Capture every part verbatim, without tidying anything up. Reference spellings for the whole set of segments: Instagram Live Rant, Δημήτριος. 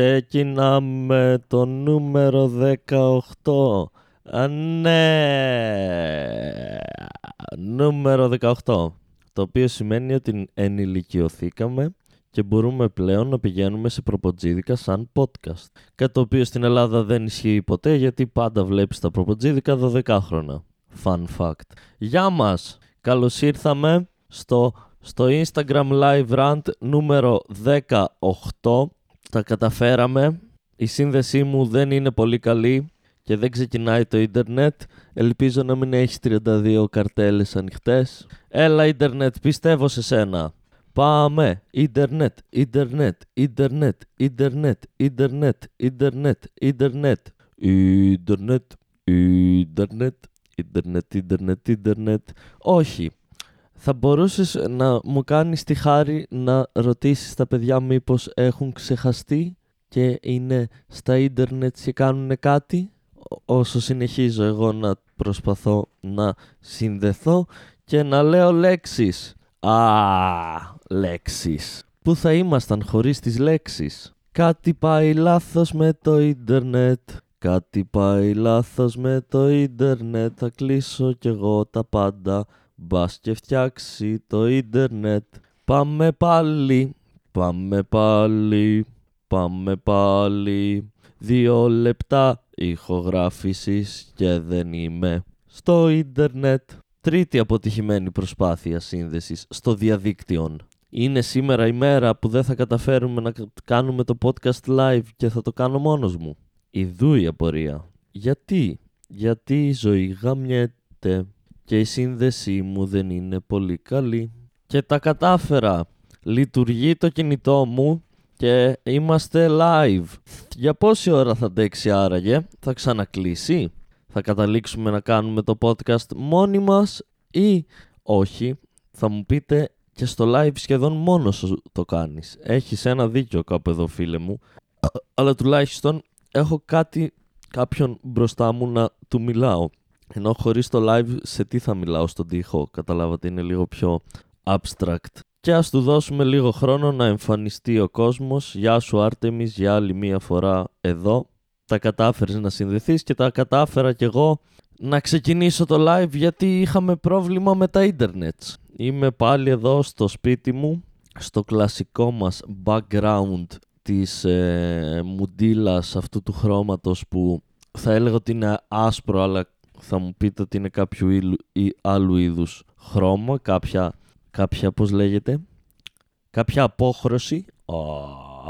Ξεκινάμε το νούμερο δεκαοκτώ. Α, ναι, νούμερο δεκαοκτώ. Το οποίο σημαίνει ότι ενηλικιωθήκαμε και μπορούμε πλέον να πηγαίνουμε σε προποτζίδικα σαν podcast. Κάτι το οποίο στην Ελλάδα δεν ισχύει ποτέ, γιατί πάντα βλέπεις τα προποτζίδικα δωδεκάχρονα. Fun fact. Γεια μας! Καλώς ήρθαμε στο, στο Instagram Live Rant νούμερο δεκαοκτώ. Τα καταφέραμε. Η σύνδεσή μου δεν είναι πολύ καλή και δεν ξεκινάει το ίντερνετ. Ελπίζω να μην έχεις τριάντα δύο καρτέλες ανοιχτές. Έλα ίντερνετ, πιστεύω σε σένα. Πάμε. Ιντερνετ, Ιντερνετ, Ιντερνετ, Ιντερνετ, Ιντερνετ, Ιντερνετ, Ιντερνετ, Ιντερνετ, Ιντερνετ, Ιντερνετ, Ιντερνετ, Ιντερνετ. Όχι. Θα μπορούσες να μου κάνεις τη χάρη να ρωτήσεις τα παιδιά μήπως έχουν ξεχαστεί και είναι στα ίντερνετ και κάνουν κάτι. Όσο συνεχίζω εγώ να προσπαθώ να συνδεθώ και να λέω λέξεις. Α, λέξεις. Πού θα ήμασταν χωρίς τις λέξεις? Κάτι πάει λάθος με το ίντερνετ. Κάτι πάει λάθος με το ίντερνετ. Θα κλείσω κι εγώ τα πάντα. Μπας και φτιάξει το ίντερνετ. Πάμε πάλι. Πάμε πάλι. Πάμε πάλι. Δύο λεπτά ηχογράφησης και δεν είμαι στο ίντερνετ. Τρίτη αποτυχημένη προσπάθεια σύνδεσης στο διαδίκτυο. Είναι σήμερα η μέρα που δεν θα καταφέρουμε να κάνουμε το podcast live και θα το κάνω μόνος μου. Ιδού η απορία. Γιατί, γιατί η ζωή γαμιέται και η σύνδεσή μου δεν είναι πολύ καλή. Και τα κατάφερα. Λειτουργεί το κινητό μου και είμαστε live. Για πόση ώρα θα αντέξει άραγε? Θα ξανακλείσει? Θα καταλήξουμε να κάνουμε το podcast μόνοι μας ή όχι? Θα μου πείτε, και στο live σχεδόν μόνος το κάνεις. Έχεις ένα δίκιο κάπου εδώ, φίλε μου. Αλλά τουλάχιστον έχω κάτι, κάποιον μπροστά μου να του μιλάω. Ενώ χωρίς το live σε τι θα μιλάω στον τοίχο? Καταλάβατε, είναι λίγο πιο abstract. Και ας του δώσουμε λίγο χρόνο να εμφανιστεί ο κόσμος. Γεια σου Άρτεμις, για άλλη μία φορά εδώ. Τα κατάφερες να συνδεθείς και τα κατάφερα κι εγώ να ξεκινήσω το live, γιατί είχαμε πρόβλημα με τα ίντερνετ. Είμαι πάλι εδώ στο σπίτι μου, στο κλασικό μας background της ε, μουντίλας αυτού του χρώματος που θα έλεγα ότι είναι άσπρο, αλλά θα μου πείτε ότι είναι κάποιο ήλου, ή άλλου είδους χρώμα, κάποια, κάποια πώς λέγεται, κάποια απόχρωση. Oh,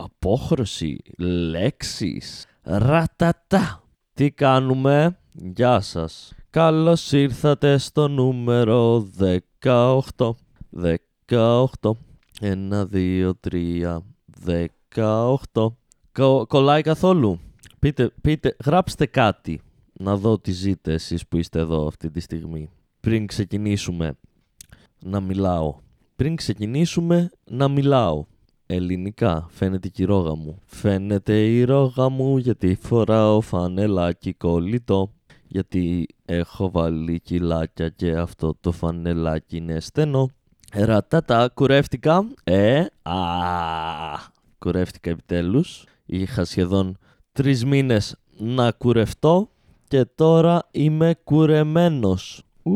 απόχρωση, λέξεις. Ρατατά. Τι κάνουμε? Γεια σας. Καλώς ήρθατε στο νούμερο δεκαοκτώ. δεκαοκτώ. ένα, δύο, τρία. δεκαοκτώ. Κο- κολλάει καθόλου? Πείτε, πείτε, γράψτε κάτι. Να δω τι ζείτε εσείς που είστε εδώ αυτή τη στιγμή. Πριν ξεκινήσουμε να μιλάω. Πριν ξεκινήσουμε να μιλάω. Ελληνικά, φαίνεται η ρόγα μου. Φαίνεται η ρόγα μου γιατί φοράω φανελάκι κολλητό. Γιατί έχω βάλει κιλάκια και αυτό το φανελάκι είναι στενό. Ρατάτα, κουρεύτηκα. Ε, α, κουρεύτηκα επιτέλους. Είχα σχεδόν τρεις μήνες να κουρευτώ και τώρα είμαι κουρεμένος. Ου,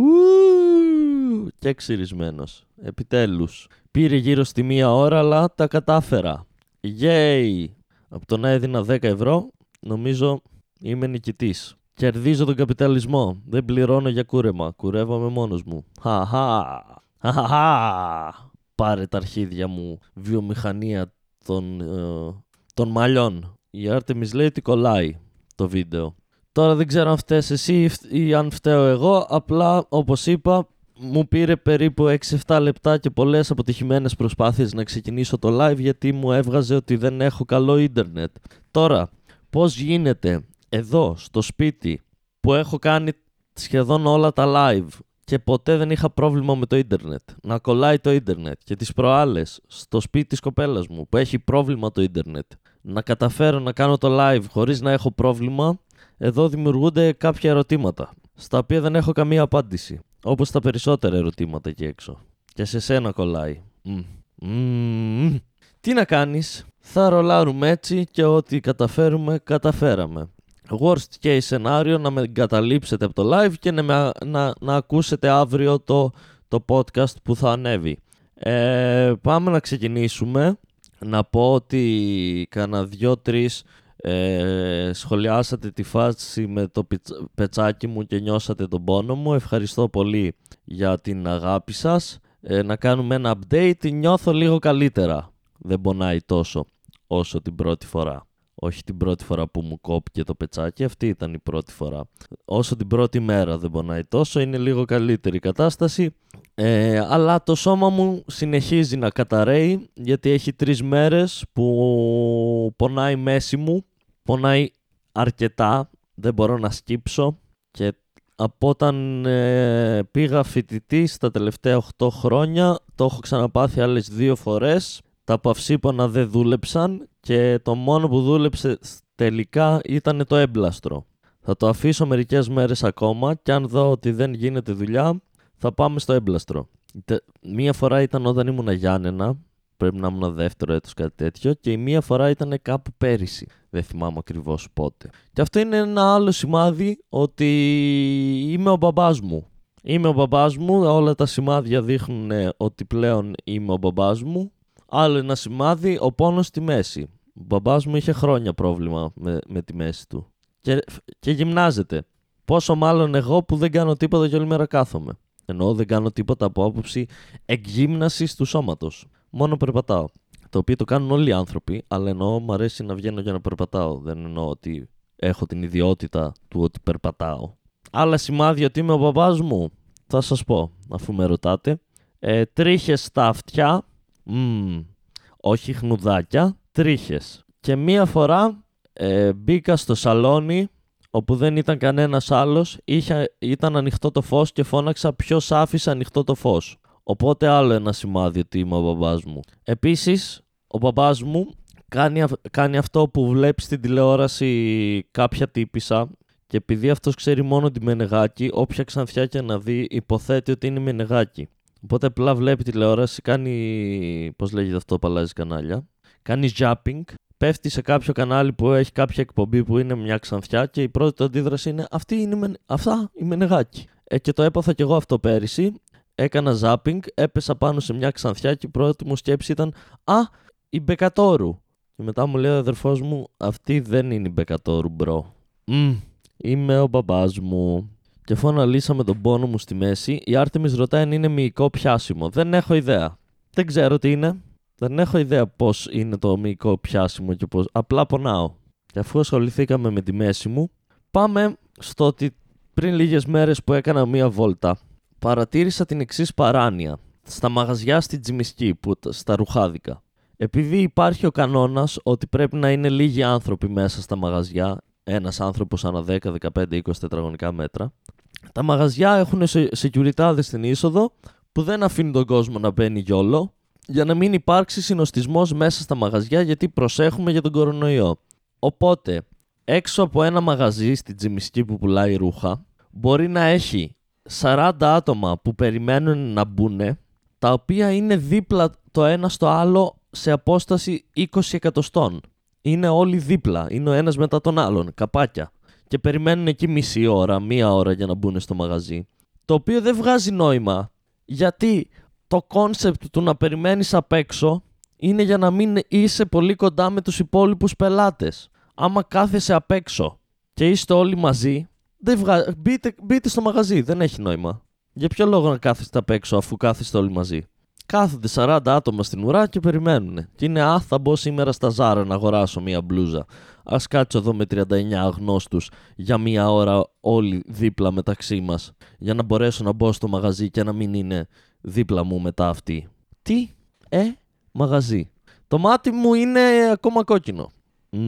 και ξυρισμένος. Επιτέλους. Πήρε γύρω στη μία ώρα, αλλά τα κατάφερα. Γέι! Από το να έδινα δέκα ευρώ, νομίζω είμαι νικητής. Κερδίζω τον καπιταλισμό. Δεν πληρώνω για κούρεμα. Κουρεύομαι μόνος μου. Χαχά! Χαχά! Πάρε τα αρχίδια μου. Βιομηχανία των, ε, των μαλλιών. Η Άρτεμις λέει ότι κολλάει το βίντεο. Τώρα δεν ξέρω αν φταίς εσύ ή αν φταίω εγώ. Απλά, όπως είπα, μου πήρε περίπου έξι εφτά λεπτά και πολλές αποτυχημένες προσπάθειες να ξεκινήσω το live, γιατί μου έβγαζε ότι δεν έχω καλό ίντερνετ. Τώρα, πώς γίνεται εδώ στο σπίτι που έχω κάνει σχεδόν όλα τα live και ποτέ δεν είχα πρόβλημα με το ίντερνετ, να κολλάει το ίντερνετ, και τις προάλλες στο σπίτι της κοπέλας μου που έχει πρόβλημα το ίντερνετ, να καταφέρω να κάνω το live χωρίς να έχω πρόβλημα? Εδώ δημιουργούνται κάποια ερωτήματα στα οποία δεν έχω καμία απάντηση. Όπως τα περισσότερα ερωτήματα εκεί έξω. Και σε σένα κολλάει. Mm. Mm. Τι να κάνεις, θα ρολάρουμε έτσι και ό,τι καταφέρουμε, καταφέραμε. Worst case scenario, να με εγκαταλείψετε από το live και να, με, να, να ακούσετε αύριο το, το podcast που θα ανέβει. Ε, πάμε να ξεκινήσουμε. Να πω ότι κάνα δυο-τρεις ε, σχολιάσατε τη φάση με το πετσάκι μου και νιώσατε τον πόνο μου. Ευχαριστώ πολύ για την αγάπη σας. Ε, να κάνουμε ένα update. Νιώθω λίγο καλύτερα. Δεν πονάει τόσο όσο την πρώτη φορά. Όχι την πρώτη φορά που μου κόπηκε το πετσάκι, αυτή ήταν η πρώτη φορά. Όσο την πρώτη μέρα δεν πονάει τόσο, είναι λίγο καλύτερη η κατάσταση. Ε, αλλά το σώμα μου συνεχίζει να καταραίει, γιατί έχει τρεις μέρες που πονάει μέση μου. Πονάει αρκετά, δεν μπορώ να σκύψω. Και από όταν ε, πήγα φοιτητής τα τελευταία οκτώ χρόνια, το έχω ξαναπάθει άλλες δύο φορές. Τα παυσίπονα δεν δούλεψαν και το μόνο που δούλεψε τελικά ήταν το έμπλαστρο. Θα το αφήσω μερικές μέρες ακόμα και αν δω ότι δεν γίνεται δουλειά θα πάμε στο έμπλαστρο. Μία φορά ήταν όταν ήμουν Γιάννενα, πρέπει να ήμουν δεύτερο έτος κάτι τέτοιο, και η μία φορά ήταν κάπου πέρυσι, δεν θυμάμαι ακριβώς πότε. Και αυτό είναι ένα άλλο σημάδι ότι είμαι ο μπαμπάς μου. Είμαι ο μπαμπάς μου, όλα τα σημάδια δείχνουν ότι πλέον είμαι ο μπαμπάς μου. Άλλο ένα σημάδι, ο πόνος στη μέση. Ο μπαμπάς μου είχε χρόνια πρόβλημα με, με τη μέση του. Και, και γυμνάζεται. Πόσο μάλλον εγώ που δεν κάνω τίποτα και όλη μέρα κάθομαι. Εννοώ δεν κάνω τίποτα από άποψη εκγύμνασης του σώματος. Μόνο περπατάω. Το οποίο το κάνουν όλοι οι άνθρωποι, αλλά εννοώ μου αρέσει να βγαίνω για να περπατάω. Δεν εννοώ ότι έχω την ιδιότητα του ότι περπατάω. Άλλα σημάδια ότι είμαι ο μπαμπάς μου, θα σας πω αφού με ρωτάτε. Ε, τρίχες στα αυτιά. Mm, όχι χνουδάκια, τρίχες. Και μία φορά ε, μπήκα στο σαλόνι όπου δεν ήταν κανένας άλλος, είχε, ήταν ανοιχτό το φως και φώναξα ποιος άφησε ανοιχτό το φως. Οπότε άλλο ένα σημάδι ότι είμαι ο μπαμπάς μου. Επίσης ο μπαμπάς μου κάνει, κάνει αυτό που βλέπει στην τηλεόραση κάποια τύπισσα. Και επειδή αυτός ξέρει μόνο τη Μενεγάκη, όποια ξανθιά και να δει υποθέτει ότι είναι Μενεγάκη. Οπότε απλά βλέπει τηλεόραση, κάνει, πώς λέγεται αυτό, παλάζει κανάλια, κάνει jumping, πέφτει σε κάποιο κανάλι που έχει κάποια εκπομπή που είναι μια ξανθιά και η πρώτη του αντίδραση είναι αυτή είναι, αυτά η Μενεγάκη. Ε, και το έπαθα κι εγώ αυτό πέρυσι, έκανα zapping, έπεσα πάνω σε μια ξανθιά και η πρώτη μου σκέψη ήταν «Α, η Μπεκατόρου». Και μετά μου λέει ο αδερφός μου «Αυτή δεν είναι η Μπεκατόρου, μπρο». Mm, είμαι ο μπαμπάς μου. Και αφού αναλύσαμε τον πόνο μου στη μέση, η Άρτεμις ρωτάει αν είναι μυϊκό πιάσιμο. Δεν έχω ιδέα. Δεν ξέρω τι είναι. Δεν έχω ιδέα πώς είναι το μυϊκό πιάσιμο και πώς. Απλά πονάω. Και αφού ασχοληθήκαμε με τη μέση μου, πάμε στο ότι πριν λίγες μέρες που έκανα μία βόλτα, παρατήρησα την εξής παράνοια. Στα μαγαζιά στη Τζιμισκή, που, στα ρουχάδικα. Επειδή υπάρχει ο κανόνας ότι πρέπει να είναι λίγοι άνθρωποι μέσα στα μαγαζιά, ένας άνθρωπος ανά δέκα, δεκαπέντε, είκοσι τετραγωνικά μέτρα. Τα μαγαζιά έχουν σεκιουριτάδες στην είσοδο που δεν αφήνουν τον κόσμο να μπαίνει γιόλο για να μην υπάρξει συνοστισμός μέσα στα μαγαζιά γιατί προσέχουμε για τον κορονοϊό. Οπότε, έξω από ένα μαγαζί στην Τζιμισκή που πουλάει ρούχα μπορεί να έχει σαράντα άτομα που περιμένουν να μπουν, τα οποία είναι δίπλα το ένα στο άλλο σε απόσταση είκοσι εκατοστών. Είναι όλοι δίπλα, είναι ο ένας μετά τον άλλον, καπάκια. Και περιμένουν εκεί μισή ώρα, μία ώρα για να μπουν στο μαγαζί. Το οποίο δεν βγάζει νόημα, γιατί το κόνσεπτ του να περιμένεις απ' έξω είναι για να μην είσαι πολύ κοντά με τους υπόλοιπους πελάτες. Άμα κάθεσαι απ' έξω και είστε όλοι μαζί, δεν βγα... μπείτε, μπείτε στο μαγαζί, δεν έχει νόημα. Για ποιο λόγο να κάθεστε απ' έξω αφού κάθεστε όλοι μαζί. Κάθονται σαράντα άτομα στην ουρά και περιμένουν. Και είναι «Α, θα μπω σήμερα στα Ζάρα να αγοράσω μία μπλούζα. Ας κάτσω εδώ με τριάντα εννέα αγνώστους για μία ώρα όλοι δίπλα μεταξύ μας, για να μπορέσω να μπω στο μαγαζί και να μην είναι δίπλα μου μετά αυτή». Τι, ε, μαγαζί. Το μάτι μου είναι ακόμα κόκκινο. Mm.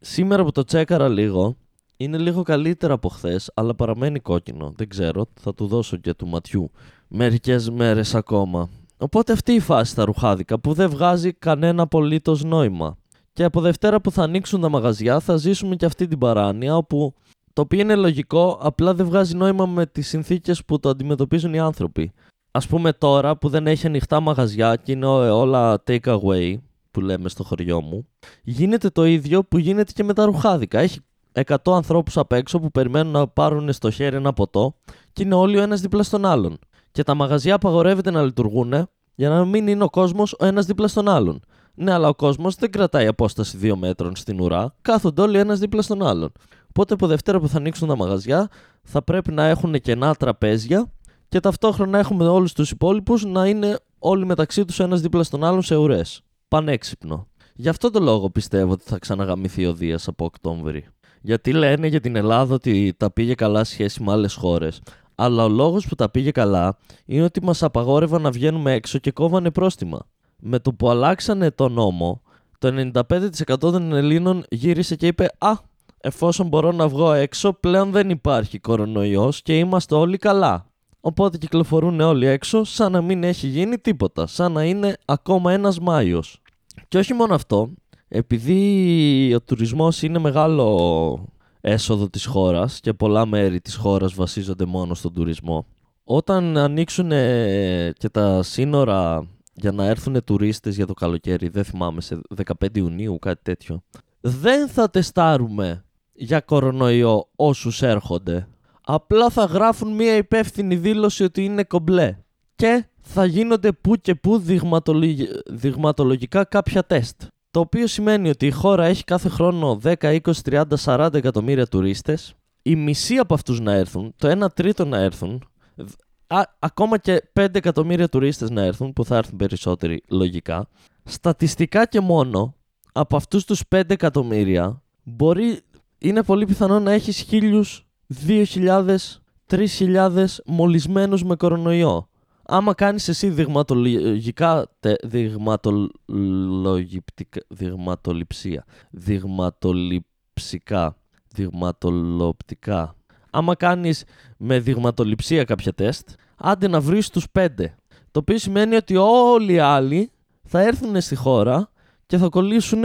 Σήμερα που το τσέκαρα λίγο, είναι λίγο καλύτερα από χθες, αλλά παραμένει κόκκινο. Δεν ξέρω, θα του δώσω και του ματιού μερικές μέρες ακόμα. Οπότε αυτή η φάση στα ρουχάδικα που δεν βγάζει κανένα απολύτως νόημα. Και από Δευτέρα που θα ανοίξουν τα μαγαζιά θα ζήσουμε και αυτή την παράνοια, όπου το οποίο είναι λογικό, απλά δεν βγάζει νόημα με τις συνθήκες που το αντιμετωπίζουν οι άνθρωποι. Ας πούμε τώρα που δεν έχει ανοιχτά μαγαζιά και είναι όλα take away, που λέμε στο χωριό μου, γίνεται το ίδιο που γίνεται και με τα ρουχάδικα. Έχει εκατό ανθρώπους απ' έξω που περιμένουν να πάρουν στο χέρι ένα ποτό και είναι όλοι ο ένας δίπλα στον άλλον. Και τα μαγαζιά απαγορεύεται να λειτουργούν για να μην είναι ο κόσμος ο ένας δίπλα στον άλλον. Ναι, αλλά ο κόσμος δεν κρατάει απόσταση δύο μέτρων στην ουρά, κάθονται όλοι ένας δίπλα στον άλλον. Οπότε από Δευτέρα που θα ανοίξουν τα μαγαζιά θα πρέπει να έχουν κενά τραπέζια και ταυτόχρονα έχουμε όλους τους υπόλοιπους να είναι όλοι μεταξύ τους ένας δίπλα στον άλλον σε ουρές. Πανέξυπνο. Γι' αυτό το λόγο πιστεύω ότι θα ξαναγαμηθεί ο Δίας από Οκτώβρη. Γιατί λένε για την Ελλάδα ότι τα πήγε καλά σχέση με άλλες χώρες. Αλλά ο λόγος που τα πήγε καλά είναι ότι μας απαγόρευαν να βγαίνουμε έξω και κόβανε πρόστιμα. Με το που αλλάξανε το νόμο, το ενενήντα πέντε τοις εκατό των Ελλήνων γύρισε και είπε «Α, εφόσον μπορώ να βγω έξω, πλέον δεν υπάρχει κορονοϊός και είμαστε όλοι καλά». Οπότε κυκλοφορούν όλοι έξω σαν να μην έχει γίνει τίποτα, σαν να είναι ακόμα ένας Μάιος. Και όχι μόνο αυτό, επειδή ο τουρισμός είναι μεγάλο έσοδο της χώρας και πολλά μέρη της χώρας βασίζονται μόνο στον τουρισμό, όταν ανοίξουν και τα σύνορα για να έρθουν τουρίστες για το καλοκαίρι, δεν θυμάμαι, σε δεκαπέντε Ιουνίου κάτι τέτοιο, δεν θα τεστάρουμε για κορονοϊό όσους έρχονται. Απλά θα γράφουν μια υπεύθυνη δήλωση ότι είναι κομπλέ και θα γίνονται που και που δειγματολογι... δειγματολογικά κάποια τεστ. Το οποίο σημαίνει ότι η χώρα έχει κάθε χρόνο δέκα, είκοσι, τριάντα, σαράντα εκατομμύρια τουρίστες. Η μισή από αυτούς να έρθουν, το ένα τρίτο να έρθουν, α, ακόμα και πέντε εκατομμύρια τουρίστες να έρθουν, που θα έρθουν περισσότεροι λογικά. Στατιστικά και μόνο, από αυτούς τους πέντε εκατομμύρια, μπορεί, είναι πολύ πιθανό να έχεις χίλιους, δύο χιλιάδες, τρεις χιλιάδες μολυσμένους με κορονοϊό. Άμα κάνεις εσύ δειγματολογικά, τε, δειγματολογιπτικά, δειγματοληψία, δειγματοληψικά, δειγματολοπτικά, άμα κάνεις με δειγματοληψία κάποια τεστ, άντε να βρεις τους πέντε. Το οποίο σημαίνει ότι όλοι οι άλλοι θα έρθουν στη χώρα και θα κολλήσουν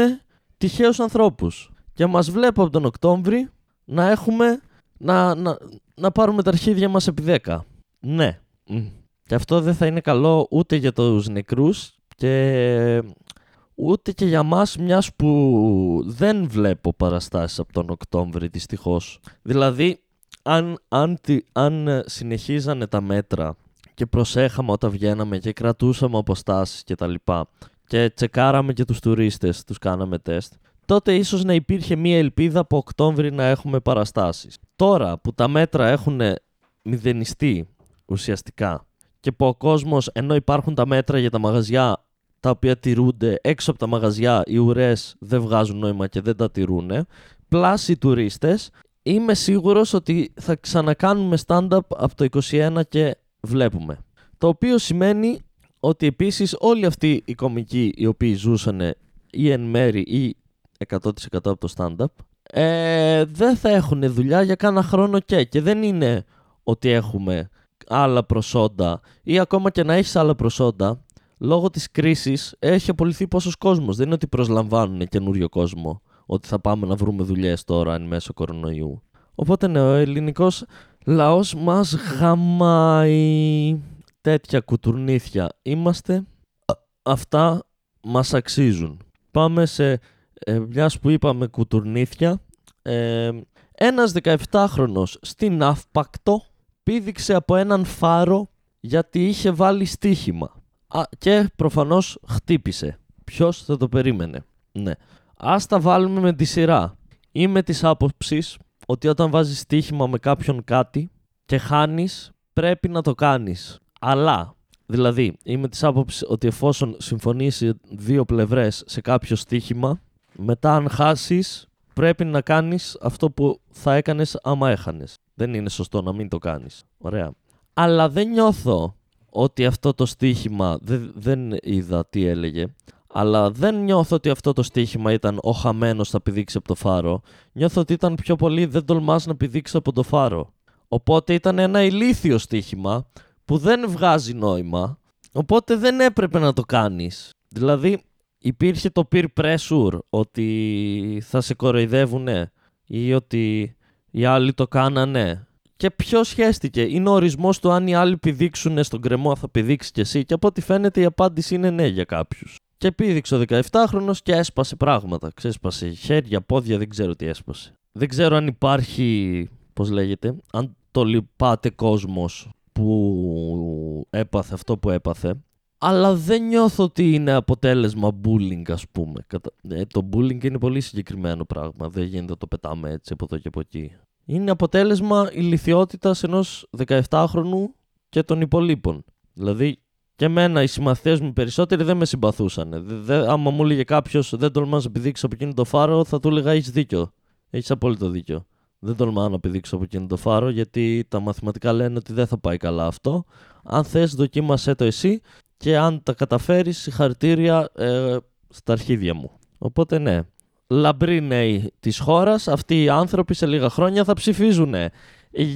τυχαίους ανθρώπους. Και μας βλέπω από τον Οκτώβρη να έχουμε, να, να, να πάρουμε τα αρχίδια μας επί δέκα. Ναι. Και αυτό δεν θα είναι καλό ούτε για τους νεκρούς και ούτε και για μας, μιας που δεν βλέπω παραστάσεις από τον Οκτώβρη δυστυχώς. Δηλαδή, αν, αν, αν συνεχίζανε τα μέτρα και προσέχαμε όταν βγαίναμε και κρατούσαμε αποστάσεις και τα λοιπά και τσεκάραμε και τους τουρίστες, τους κάναμε τεστ, τότε ίσως να υπήρχε μια ελπίδα από Οκτώβρη να έχουμε παραστάσεις. Τώρα που τα μέτρα έχουν μηδενιστεί ουσιαστικά και που ο κόσμος, ενώ υπάρχουν τα μέτρα για τα μαγαζιά τα οποία τηρούνται, έξω από τα μαγαζιά οι ουρές δεν βγάζουν νόημα και δεν τα τηρούνε, πλάσι τουρίστες, είμαι σίγουρος ότι θα ξανακάνουμε stand-up από το είκοσι ένα και βλέπουμε. Το οποίο σημαίνει ότι επίσης όλοι αυτοί οι κομικοί οι οποίοι ζούσαν ή εν μέρη ή εκατό τοις εκατό από το stand-up ε, δεν θα έχουν δουλειά για κάνα χρόνο και. Και δεν είναι ότι έχουμε άλλα προσόντα ή ακόμα και να έχεις άλλα προσόντα, λόγω της κρίσης έχει απολυθεί πόσος κόσμος. Δεν είναι ότι προσλαμβάνουν καινούριο κόσμο, ότι θα πάμε να βρούμε δουλειές τώρα εν μέσω κορονοϊού. Οπότε ναι, ο ελληνικός λαός μας γαμάει. Τέτοια κουτουρνίθια είμαστε. Αυτά μας αξίζουν. Πάμε σε, ε, μιας που είπαμε κουτουρνίθια, ε, ένας δεκαεπτάχρονος στην Αύπακτο πήδηξε από έναν φάρο γιατί είχε βάλει στοίχημα. Α, και προφανώς χτύπησε. Ποιος θα το περίμενε? Ναι. Ας τα βάλουμε με τη σειρά. Είμαι της άποψης ότι όταν βάζεις στοίχημα με κάποιον κάτι και χάνεις, πρέπει να το κάνεις. Αλλά, δηλαδή, είμαι της άποψης ότι εφόσον συμφωνήσει δύο πλευρές σε κάποιο στοίχημα, μετά αν χάσεις, πρέπει να κάνεις αυτό που θα έκανες άμα έχανες. Δεν είναι σωστό να μην το κάνεις. Ωραία. Αλλά δεν νιώθω ότι αυτό το στοίχημα, δεν, δεν είδα τι έλεγε, αλλά δεν νιώθω ότι αυτό το στοίχημα ήταν «Ο χαμένος θα πηδήξει από το φάρο». Νιώθω ότι ήταν πιο πολύ «Δεν τολμάς να πηδήξεις από το φάρο». Οπότε ήταν ένα ηλίθιο στοίχημα που δεν βγάζει νόημα, οπότε δεν έπρεπε να το κάνεις. Δηλαδή υπήρχε το peer pressure ότι θα σε κοροϊδεύουνε ή ότι οι άλλοι το κάνανε. Και ποιος σχέστηκε? Είναι ο ορισμός του αν οι άλλοι πηδήξουνε στον κρεμό θα πηδήξει κι εσύ. Και από ό,τι φαίνεται η απάντηση είναι ναι για κάποιους. Και πήδηξε ο δεκαεφτάχρονος και έσπασε πράγματα. Ξέσπασε χέρια, πόδια, δεν ξέρω τι έσπασε. Δεν ξέρω αν υπάρχει, πώς λέγεται, αν το λυπάται κόσμος που έπαθε αυτό που έπαθε. Αλλά δεν νιώθω ότι είναι αποτέλεσμα bullying, ας πούμε. Ε, το bullying είναι πολύ συγκεκριμένο πράγμα. Δεν γίνεται να το πετάμε έτσι από εδώ και από εκεί. Είναι αποτέλεσμα ηλιθιότητας ενός δεκαεφτάχρονου και των υπολείπων. Δηλαδή, και εμένα οι συμμαθητές μου περισσότεροι δεν με συμπαθούσαν. Δε, δε, άμα μου έλεγε κάποιος δεν τολμάς να πηδήξεις από εκείνο το φάρο, θα του έλεγα έχεις δίκιο. Έχεις απόλυτο δίκιο. Δεν τολμάω να πηδήξω από εκείνο το φάρο, γιατί τα μαθηματικά λένε ότι δεν θα πάει καλά αυτό. Αν θες, δοκίμασέ το εσύ. Και αν τα καταφέρεις, συγχαρητήρια ε, στα αρχίδια μου. Οπότε ναι, λαμπροί νέοι της χώρας, αυτοί οι άνθρωποι σε λίγα χρόνια θα ψηφίζουνε.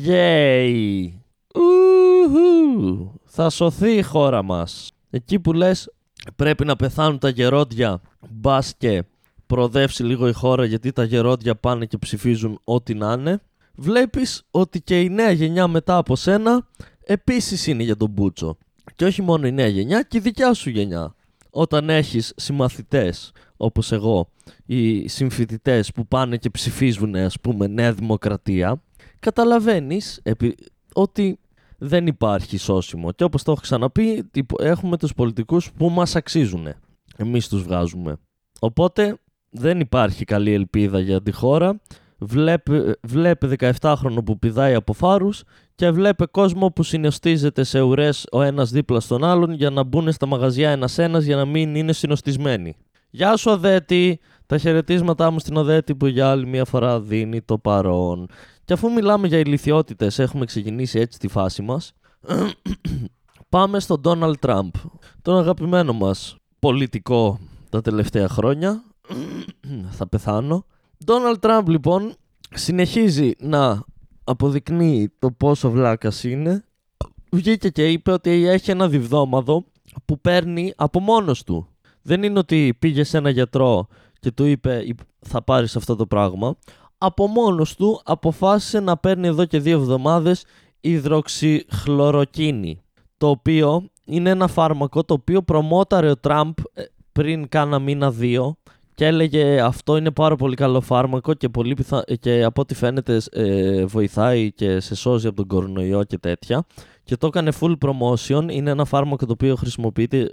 Yay! Ουχου! Θα σωθεί η χώρα μας. Εκεί που λες πρέπει να πεθάνουν τα γερόντια, μπας και προδεύσει λίγο η χώρα, γιατί τα γερόντια πάνε και ψηφίζουν ό,τι να είναι. Βλέπεις ότι και η νέα γενιά μετά από σένα επίσης είναι για τον μπούτσο. Και όχι μόνο η νέα γενιά, και η δικιά σου γενιά. Όταν έχεις συμμαθητές όπως εγώ ή συμφοιτητές που πάνε και ψηφίζουν, ας πούμε, Νέα Δημοκρατία, καταλαβαίνεις επί... ότι δεν υπάρχει σώσιμο. Και όπως το έχω ξαναπεί, έχουμε τους πολιτικούς που μας αξίζουν. Εμείς τους βγάζουμε. Οπότε δεν υπάρχει καλή ελπίδα για τη χώρα. Βλέπε, βλέπε δεκαεφτάχρονο που πηδάει από φάρους και βλέπε κόσμο που συνωστίζεται σε ουρές ο ένας δίπλα στον άλλον για να μπουν στα μαγαζιά ένας-ένας για να μην είναι συνοστισμένοι. Γεια σου Οδέτη! Τα χαιρετίσματά μου στην Οδέτη που για άλλη μια φορά δίνει το παρόν. Και αφού μιλάμε για ηλιθιότητες, έχουμε ξεκινήσει έτσι τη φάση μας. Πάμε στον Ντόναλντ Τραμπ, τον αγαπημένο μας πολιτικό τα τελευταία χρόνια. Θα πεθάνω. Ντόναλντ Τραμπ λοιπόν συνεχίζει να αποδεικνύει το πόσο βλάκας είναι. Βγήκε και είπε ότι έχει ένα διβδόμαδο που παίρνει από μόνος του. Δεν είναι ότι πήγε σε ένα γιατρό και του είπε θα πάρεις αυτό το πράγμα. Από μόνος του αποφάσισε να παίρνει εδώ και δύο εβδομάδες υδροξιχλωροκίνη, το οποίο είναι ένα φάρμακο το οποίο προμόταρε ο Τραμπ πριν κάνα μήνα δύο. Και έλεγε αυτό είναι πάρα πολύ καλό φάρμακο και, πολύ πιθα... και από ό,τι φαίνεται ε, βοηθάει και σε σώζει από τον κορονοϊό και τέτοια. Και το έκανε full promotion, είναι ένα φάρμακο το οποίο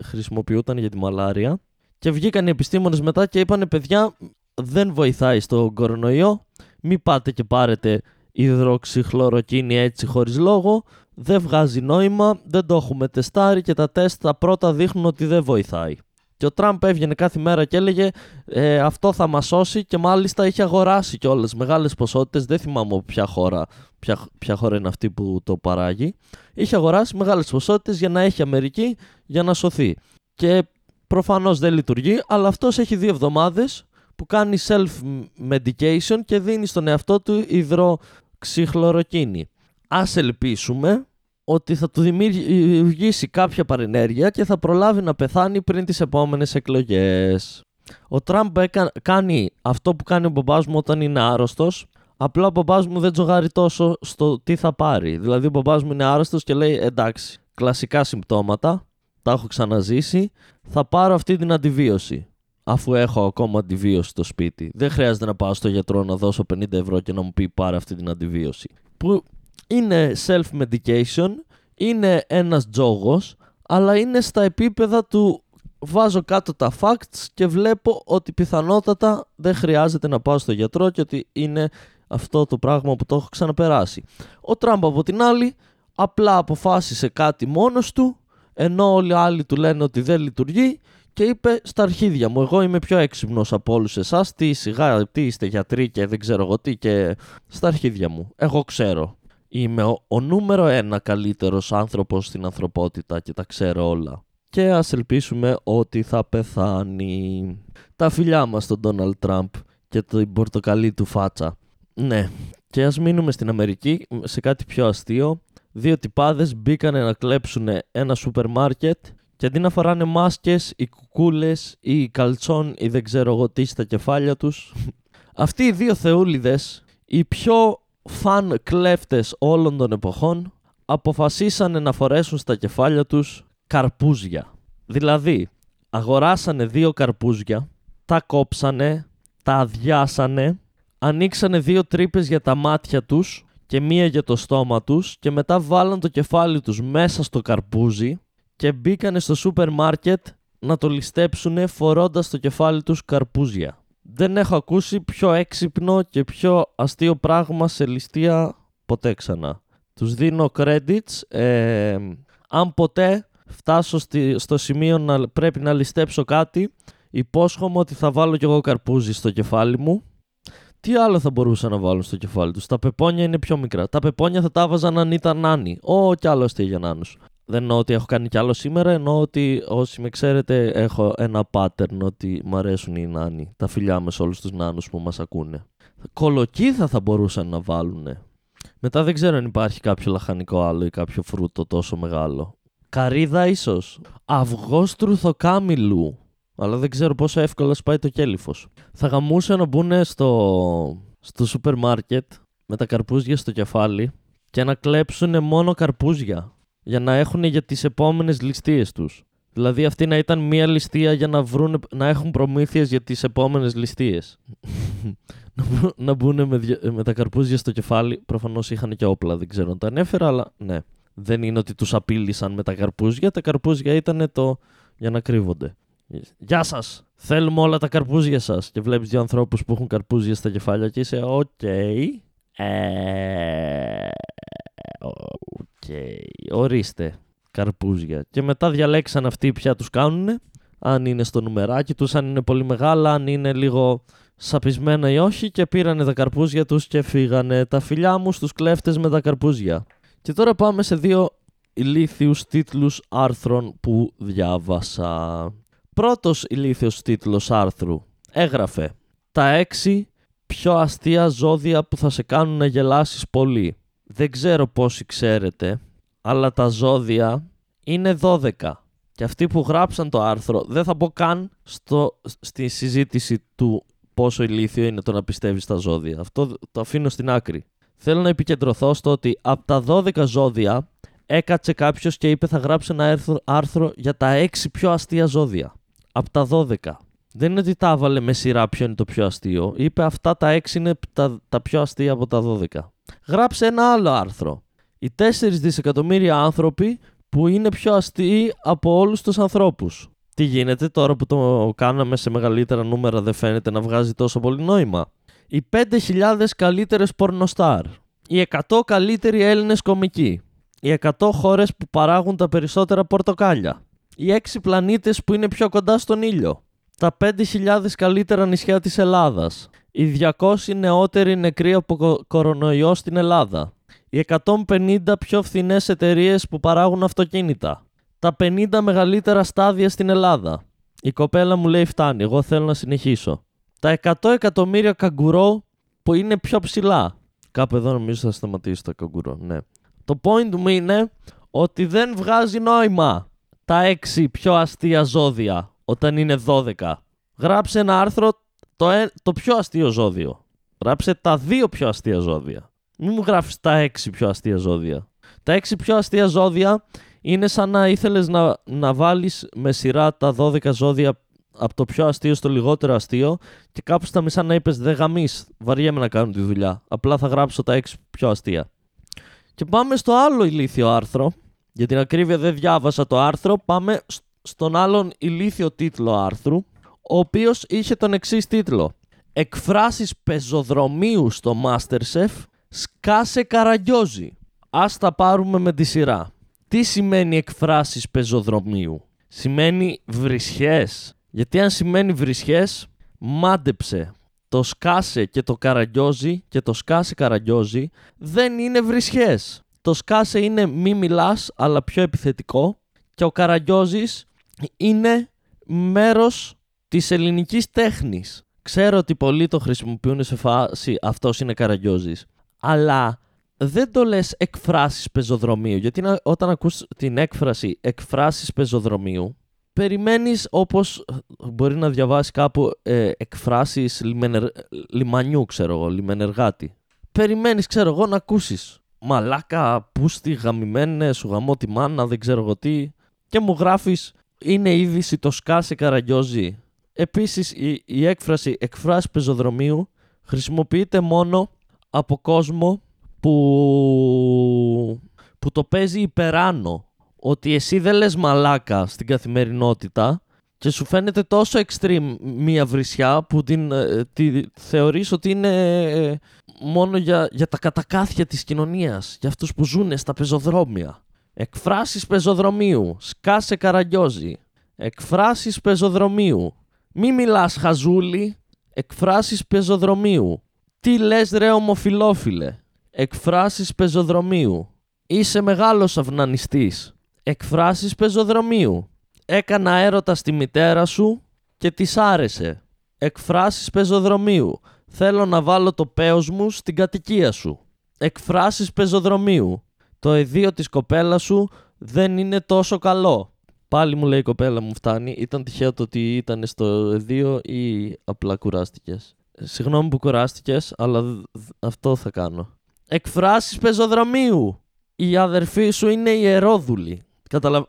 χρησιμοποιούταν για τη μαλάρια. Και βγήκαν οι επιστήμονες μετά και είπανε παιδιά δεν βοηθάει στον κορονοϊό, μην πάτε και πάρετε υδροξιχλωροκίνη έτσι χωρίς λόγο. Δεν βγάζει νόημα, δεν το έχουμε τεστάρει και τα τεστ τα πρώτα δείχνουν ότι δεν βοηθάει. Και ο Τραμπ έβγαινε κάθε μέρα και έλεγε ε, αυτό θα μας σώσει και μάλιστα είχε αγοράσει κιόλας μεγάλες ποσότητες. Δεν θυμάμαι ποια χώρα, ποια, ποια χώρα είναι αυτή που το παράγει. Είχε αγοράσει μεγάλες ποσότητες για να έχει Αμερική για να σωθεί. Και προφανώς δεν λειτουργεί, αλλά αυτός έχει δύο εβδομάδες που κάνει self-medication και δίνει στον εαυτό του υδροξιχλωροκίνη. Ας ελπίσουμε ότι θα του δημιουργήσει κάποια παρενέργεια και θα προλάβει να πεθάνει πριν τις επόμενες εκλογές. Ο Τραμπ έκα, κάνει αυτό που κάνει ο μπαμπάς μου όταν είναι άρρωστος, απλά ο μπαμπάς μου δεν τζογάρει τόσο στο τι θα πάρει. Δηλαδή ο μπαμπάς μου είναι άρρωστος και λέει εντάξει, κλασικά συμπτώματα, τα έχω ξαναζήσει, θα πάρω αυτή την αντιβίωση. Αφού έχω ακόμα αντιβίωση στο σπίτι, δεν χρειάζεται να πάω στο γιατρό να δώσω πενήντα ευρώ και να μου πει πάρε αυτή την αντιβίωση. Που... είναι self-medication, είναι ένας τζόγος, αλλά είναι στα επίπεδα του βάζω κάτω τα facts και βλέπω ότι πιθανότατα δεν χρειάζεται να πάω στο γιατρό και ότι είναι αυτό το πράγμα που το έχω ξαναπεράσει. Ο Τραμπ από την άλλη απλά αποφάσισε κάτι μόνος του, ενώ όλοι οι άλλοι του λένε ότι δεν λειτουργεί και είπε στα αρχίδια μου, εγώ είμαι πιο έξυπνος από όλους εσάς, τι σιγά, τι είστε γιατροί και δεν ξέρω εγώ τι και στα αρχίδια μου, εγώ ξέρω. Είμαι ο, ο νούμερο ένα καλύτερος άνθρωπος στην ανθρωπότητα και τα ξέρω όλα. Και ας ελπίσουμε ότι θα πεθάνει. Τα φιλιά μας στον Ντόναλντ Τραμπ και την πορτοκαλί του φάτσα. Ναι, και ας μείνουμε στην Αμερική σε κάτι πιο αστείο. Δύο τυπάδες μπήκανε να κλέψουν ένα σούπερ μάρκετ και αντί να φοράνε μάσκες ή κουκούλες ή καλτσόν ή δεν ξέρω εγώ τι στα κεφάλια τους. Αυτοί οι δύο θεούλιδες, οι πιο... φαν κλέφτες όλων των εποχών, αποφασίσανε να φορέσουν στα κεφάλια τους καρπούζια. Δηλαδή Αγοράσανε δύο καρπούζια, τα κόψανε, τα αδειάσανε, ανοίξανε δύο τρύπες για τα μάτια τους και μία για το στόμα τους και μετά βάλαν το κεφάλι τους μέσα στο καρπούζι και μπήκανε στο σούπερ μάρκετ να το ληστέψουνε φορώντας το κεφάλι τους καρπούζια. Δεν έχω ακούσει πιο έξυπνο και πιο αστείο πράγμα σε ληστεία ποτέ ξανά. Τους δίνω credits. Ε, αν ποτέ φτάσω στη, στο σημείο να πρέπει να ληστέψω κάτι, υπόσχομαι ότι θα βάλω κι εγώ καρπούζι στο κεφάλι μου. Τι άλλο θα μπορούσα να βάλω στο κεφάλι τους? Τα πεπόνια είναι πιο μικρά. Τα πεπόνια θα τα βάζαν αν ήταν άνοι. Ω, κι άλλο αστείο για νάνους. Δεν εννοώ ότι έχω κάνει κι άλλο σήμερα, εννοώ ότι όσοι με ξέρετε έχω ένα pattern ότι μ' αρέσουν οι νάνοι. Τα φιλιά με σε όλους τους νάνους που μας ακούνε. Κολοκύθα θα μπορούσαν να βάλουνε. Μετά δεν ξέρω αν υπάρχει κάποιο λαχανικό άλλο ή κάποιο φρούτο τόσο μεγάλο. Καρύδα ίσως. Αυγός τρουθοκάμιλου. Αλλά δεν ξέρω πόσο εύκολα σπάει το κέλυφος. Θα γαμούσε να μπουν στο, στο σούπερ μάρκετ με τα καρπούζια στο κεφάλι και να κλέψουνε μόνο καρπούζια. Για να έχουν για τις επόμενες ληστείες τους. Δηλαδή αυτή να ήταν μία ληστεία για να, βρούνε, να έχουν προμήθειες για τις επόμενες ληστείες. Να μπουν με, με τα καρπούζια στο κεφάλι. Προφανώς είχαν και όπλα, δεν ξέρω αν τα ανέφερα, αλλά ναι. Δεν είναι ότι τους απείλησαν με τα καρπούζια. Τα καρπούζια ήταν το για να κρύβονται. Γεια σας! Θέλουμε όλα τα καρπούζια σας. Και βλέπεις δύο ανθρώπους που έχουν καρπούζια στα κεφάλια και είσαι οκ. Okay. Ε... Okay. Ορίστε καρπούζια. Και μετά διαλέξαν αυτοί ποια τους κάνουνε. Αν είναι στο νουμεράκι τους, αν είναι πολύ μεγάλα, αν είναι λίγο σαπισμένα ή όχι. Και πήρανε τα καρπούζια τους και φύγανε. Τα φιλιά μου στους κλέφτες με τα καρπούζια. Και τώρα πάμε σε δύο ηλίθιους τίτλους άρθρων που διάβασα. Πρώτος ηλίθιος τίτλος άρθρου έγραφε «Τα έξι πιο αστεία ζώδια που θα σε κάνουν να γελάσεις πολύ». Δεν ξέρω πόσοι ξέρετε, αλλά τα ζώδια είναι δώδεκα. Και αυτοί που γράψαν το άρθρο, δεν θα πω καν στο, στη συζήτηση του πόσο ηλίθιο είναι το να πιστεύεις στα ζώδια. Αυτό το αφήνω στην άκρη. Θέλω να επικεντρωθώ στο ότι από τα δώδεκα ζώδια έκατσε κάποιος και είπε θα γράψει ένα άρθρο για τα έξι πιο αστεία ζώδια. Από τα δώδεκα. Δεν είναι ότι τα έβαλε με σειρά ποιο είναι το πιο αστείο. Είπε αυτά τα έξι είναι τα, τα πιο αστεία από τα δώδεκα. Γράψε ένα άλλο άρθρο. Οι τέσσερις δισεκατομμύρια άνθρωποι που είναι πιο αστείοι από όλους τους ανθρώπους. Τι γίνεται τώρα που το κάναμε σε μεγαλύτερα νούμερα, δεν φαίνεται να βγάζει τόσο πολύ νόημα. Οι πέντε χιλιάδες καλύτερες πορνοστάρ. Οι εκατό καλύτεροι Έλληνες κομικοί. Οι εκατό χώρες που παράγουν τα περισσότερα πορτοκάλια. Οι έξι πλανήτες που είναι πιο κοντά στον ήλιο. Τα πέντε χιλιάδες καλύτερα νησιά της Ελλάδας. Οι διακόσιοι νεότεροι νεκροί από κορονοϊό στην Ελλάδα. Οι εκατόν πενήντα πιο φθηνές εταιρείες που παράγουν αυτοκίνητα. Τα πενήντα μεγαλύτερα στάδια στην Ελλάδα. Η κοπέλα μου λέει φτάνει, εγώ θέλω να συνεχίσω. Τα εκατό εκατομμύρια καγκουρό που είναι πιο ψηλά. Κάπου εδώ νομίζω θα σταματήσει το καγκουρό, ναι. Το point μου είναι ότι δεν βγάζει νόημα τα έξι πιο αστεία ζώδια όταν είναι δώδεκα. Γράψε ένα άρθρο το, ε, το πιο αστείο ζώδιο. Γράψε τα δύο πιο αστεία ζώδια. Μην μου γράφεις τα έξι πιο αστεία ζώδια. Τα έξι πιο αστεία ζώδια είναι σαν να ήθελες να, να βάλεις με σειρά τα δώδεκα ζώδια από το πιο αστείο στο λιγότερο αστείο και κάπου στα μισά να είπες δε γαμίς, βαριέμαι να κάνω τη δουλειά. Απλά θα γράψω τα έξι πιο αστεία. Και πάμε στο άλλο ηλίθιο άρθρο. Για την ακρίβεια δεν διάβασα το άρθρο. Πάμε στον άλλον ηλίθιο τίτλο άρθρου, ο οποίος είχε τον εξής τίτλο. Εκφράσεις πεζοδρομίου στο MasterChef, σκάσε καραγκιόζι. Ας τα πάρουμε με τη σειρά. Τι σημαίνει εκφράσεις πεζοδρομίου? Σημαίνει βρισχές. Γιατί αν σημαίνει βρισχές, μάντεψε. Το σκάσε και το καραγκιόζι και το σκάσε καραγκιόζι δεν είναι βρισχές. Το σκάσε είναι μη μιλάς, αλλά πιο επιθετικό. Και ο καραγκιόζης είναι μέρος της ελληνικής τέχνης. Ξέρω ότι πολλοί το χρησιμοποιούν σε φάση αυτός είναι καραγκιόζης. Αλλά δεν το λες εκφράσεις πεζοδρομίου. Γιατί όταν ακούς την έκφραση εκφράσεις πεζοδρομίου, περιμένεις όπως μπορεί να διαβάσει κάπου ε, εκφράσεις λιμενερ, λιμανιού, ξέρω εγώ, λιμενεργάτη. Περιμένεις, ξέρω εγώ, να ακούσεις μαλάκα, πούστη, γαμημένε, σου γαμώ τη μάνα, δεν ξέρω εγώ τι. Και μου γράφεις είναι είδηση το σκάσε Καραγκιόζη. Επίσης η, η έκφραση εκφράση πεζοδρομίου χρησιμοποιείται μόνο από κόσμο που, που το παίζει υπεράνω. Ότι εσύ δεν λες μαλάκα στην καθημερινότητα και σου φαίνεται τόσο extreme μία βρισιά που την, τη θεωρείς ότι είναι μόνο για, για τα κατακάθια της κοινωνίας, για αυτούς που ζουν στα πεζοδρόμια. Εκφράσεις πεζοδρομίου, σκάσε Καραγκιόζη. Εκφράσεις πεζοδρομίου, μη μιλάς χαζούλη. Εκφράσεις πεζοδρομίου, τι λες ρε ομοφιλόφιλε. Εκφράσεις πεζοδρομίου, είσαι μεγάλος αυνανιστής. Εκφράσεις πεζοδρομίου, έκανα έρωτα στη μητέρα σου και της άρεσε. Εκφράσεις πεζοδρομίου, θέλω να βάλω το πέος μου στην κατοικία σου. Εκφράσεις πεζοδρομίου, το εδίο της κοπέλας σου δεν είναι τόσο καλό. Πάλι μου λέει η κοπέλα μου φτάνει, ήταν τυχαίο το ότι ήταν στο εδίο ή απλά κουράστηκες. Συγγνώμη που κουράστηκες, αλλά αυτό θα κάνω. Εκφράσεις πεζοδρομίου, η αδερφή σου είναι ιερόδουλη. Καταλα...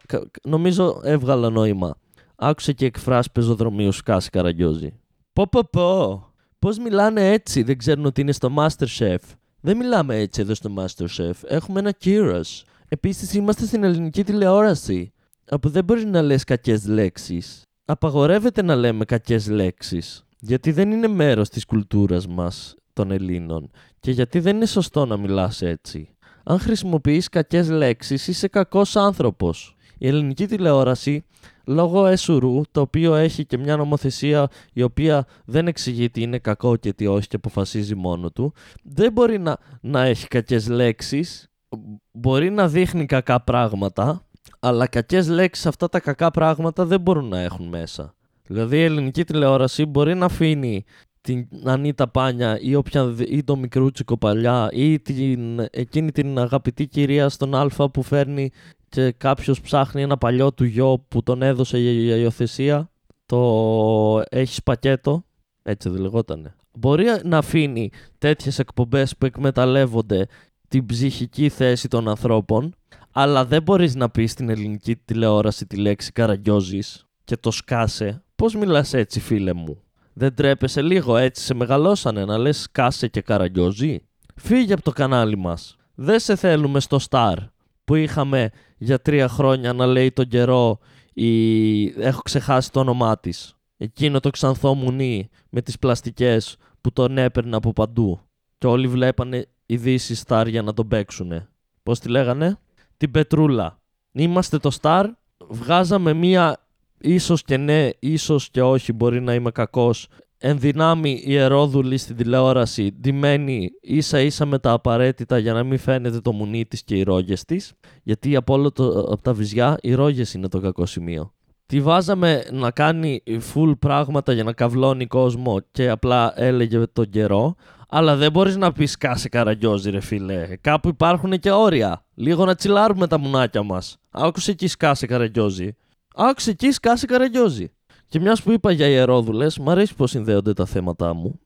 Νομίζω έβγαλα νόημα. Άκουσε και εκφράσει πεζοδρομίου σκάση Καραγκιόζη. Πω πω πω. Πώς μιλάνε έτσι, δεν ξέρουν ότι είναι στο MasterChef. Δεν μιλάμε έτσι εδώ στο MasterChef. Έχουμε ένα κύρος. Επίσης είμαστε στην ελληνική τηλεόραση. Από δεν μπορεί να λες κακές λέξεις. Απαγορεύεται να λέμε κακές λέξεις. Γιατί δεν είναι μέρος της κουλτούρας μας των Ελλήνων. Και γιατί δεν είναι σωστό να μιλάς έτσι. Αν χρησιμοποιείς κακές λέξεις, είσαι κακός άνθρωπος. Η ελληνική τηλεόραση, λόγω ΕΣΟΥΡΟΥ, το οποίο έχει και μια νομοθεσία η οποία δεν εξηγεί τι είναι κακό και τι όχι και αποφασίζει μόνο του, δεν μπορεί να, να έχει κακές λέξεις, μπορεί να δείχνει κακά πράγματα, αλλά κακές λέξεις αυτά τα κακά πράγματα δεν μπορούν να έχουν μέσα. Δηλαδή η ελληνική τηλεόραση μπορεί να αφήνει την Ανίτα Πάνια ή, οποια, ή το Μικρούτσικο παλιά ή την, εκείνη την αγαπητή κυρία στον Αλφα που φέρνει και κάποιος ψάχνει ένα παλιό του γιο που τον έδωσε η υιοθεσία, το έχεις πακέτο, έτσι δεν λεγότανε. Μπορεί να αφήνει τέτοιες εκπομπές που εκμεταλλεύονται την ψυχική θέση των ανθρώπων, αλλά δεν μπορείς να πεις στην ελληνική τηλεόραση τη λέξη Καραγκιόζης και το σκάσε. Πώς μιλάς έτσι φίλε μου? Δεν τρέπεσαι λίγο, έτσι σε μεγαλώσανε να λες σκάσε και Καραγκιόζη. Φύγε από το κανάλι μας. Δεν σε θέλουμε στο Star που είχαμε για τρία χρόνια να λέει τον καιρό η... έχω ξεχάσει το όνομά της. Εκείνο το ξανθό μουνί με τις πλαστικές που τον έπαιρνε από παντού. Και όλοι βλέπανε ειδήσεις Star για να τον παίξουνε. Πώς τη λέγανε? Την Πετρούλα. Είμαστε το Star, βγάζαμε μία... Ίσως και ναι, ίσως και όχι, μπορεί να είμαι κακός. Εν δυνάμει ιερόδουλη στην τηλεόραση, ντυμένη ίσα ίσα με τα απαραίτητα για να μην φαίνεται το μουνί της και οι ρόγες της. Γιατί από όλα τα βυζιά οι ρόγες είναι το κακό σημείο. Τη βάζαμε να κάνει full πράγματα για να καυλώνει κόσμο και απλά έλεγε τον καιρό. Αλλά δεν μπορείς να πεις σκάσε Καραγκιόζη ρε φίλε. Κάπου υπάρχουν και όρια. Λίγο να τσιλάρουμε τα μουνάκια μας. Άκουσε εκεί σκάσε Καραγκιόζη. Άκουσε εκεί σκάσε Καραγκιόζη. Και μιας που είπα για ιερόδουλες, μου αρέσει πως συνδέονται τα θέματα μου.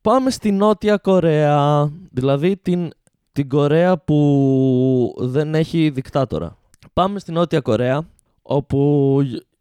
Πάμε στη Νότια Κορέα, δηλαδή την, την Κορέα που δεν έχει δικτάτορα. Πάμε στη Νότια Κορέα, όπου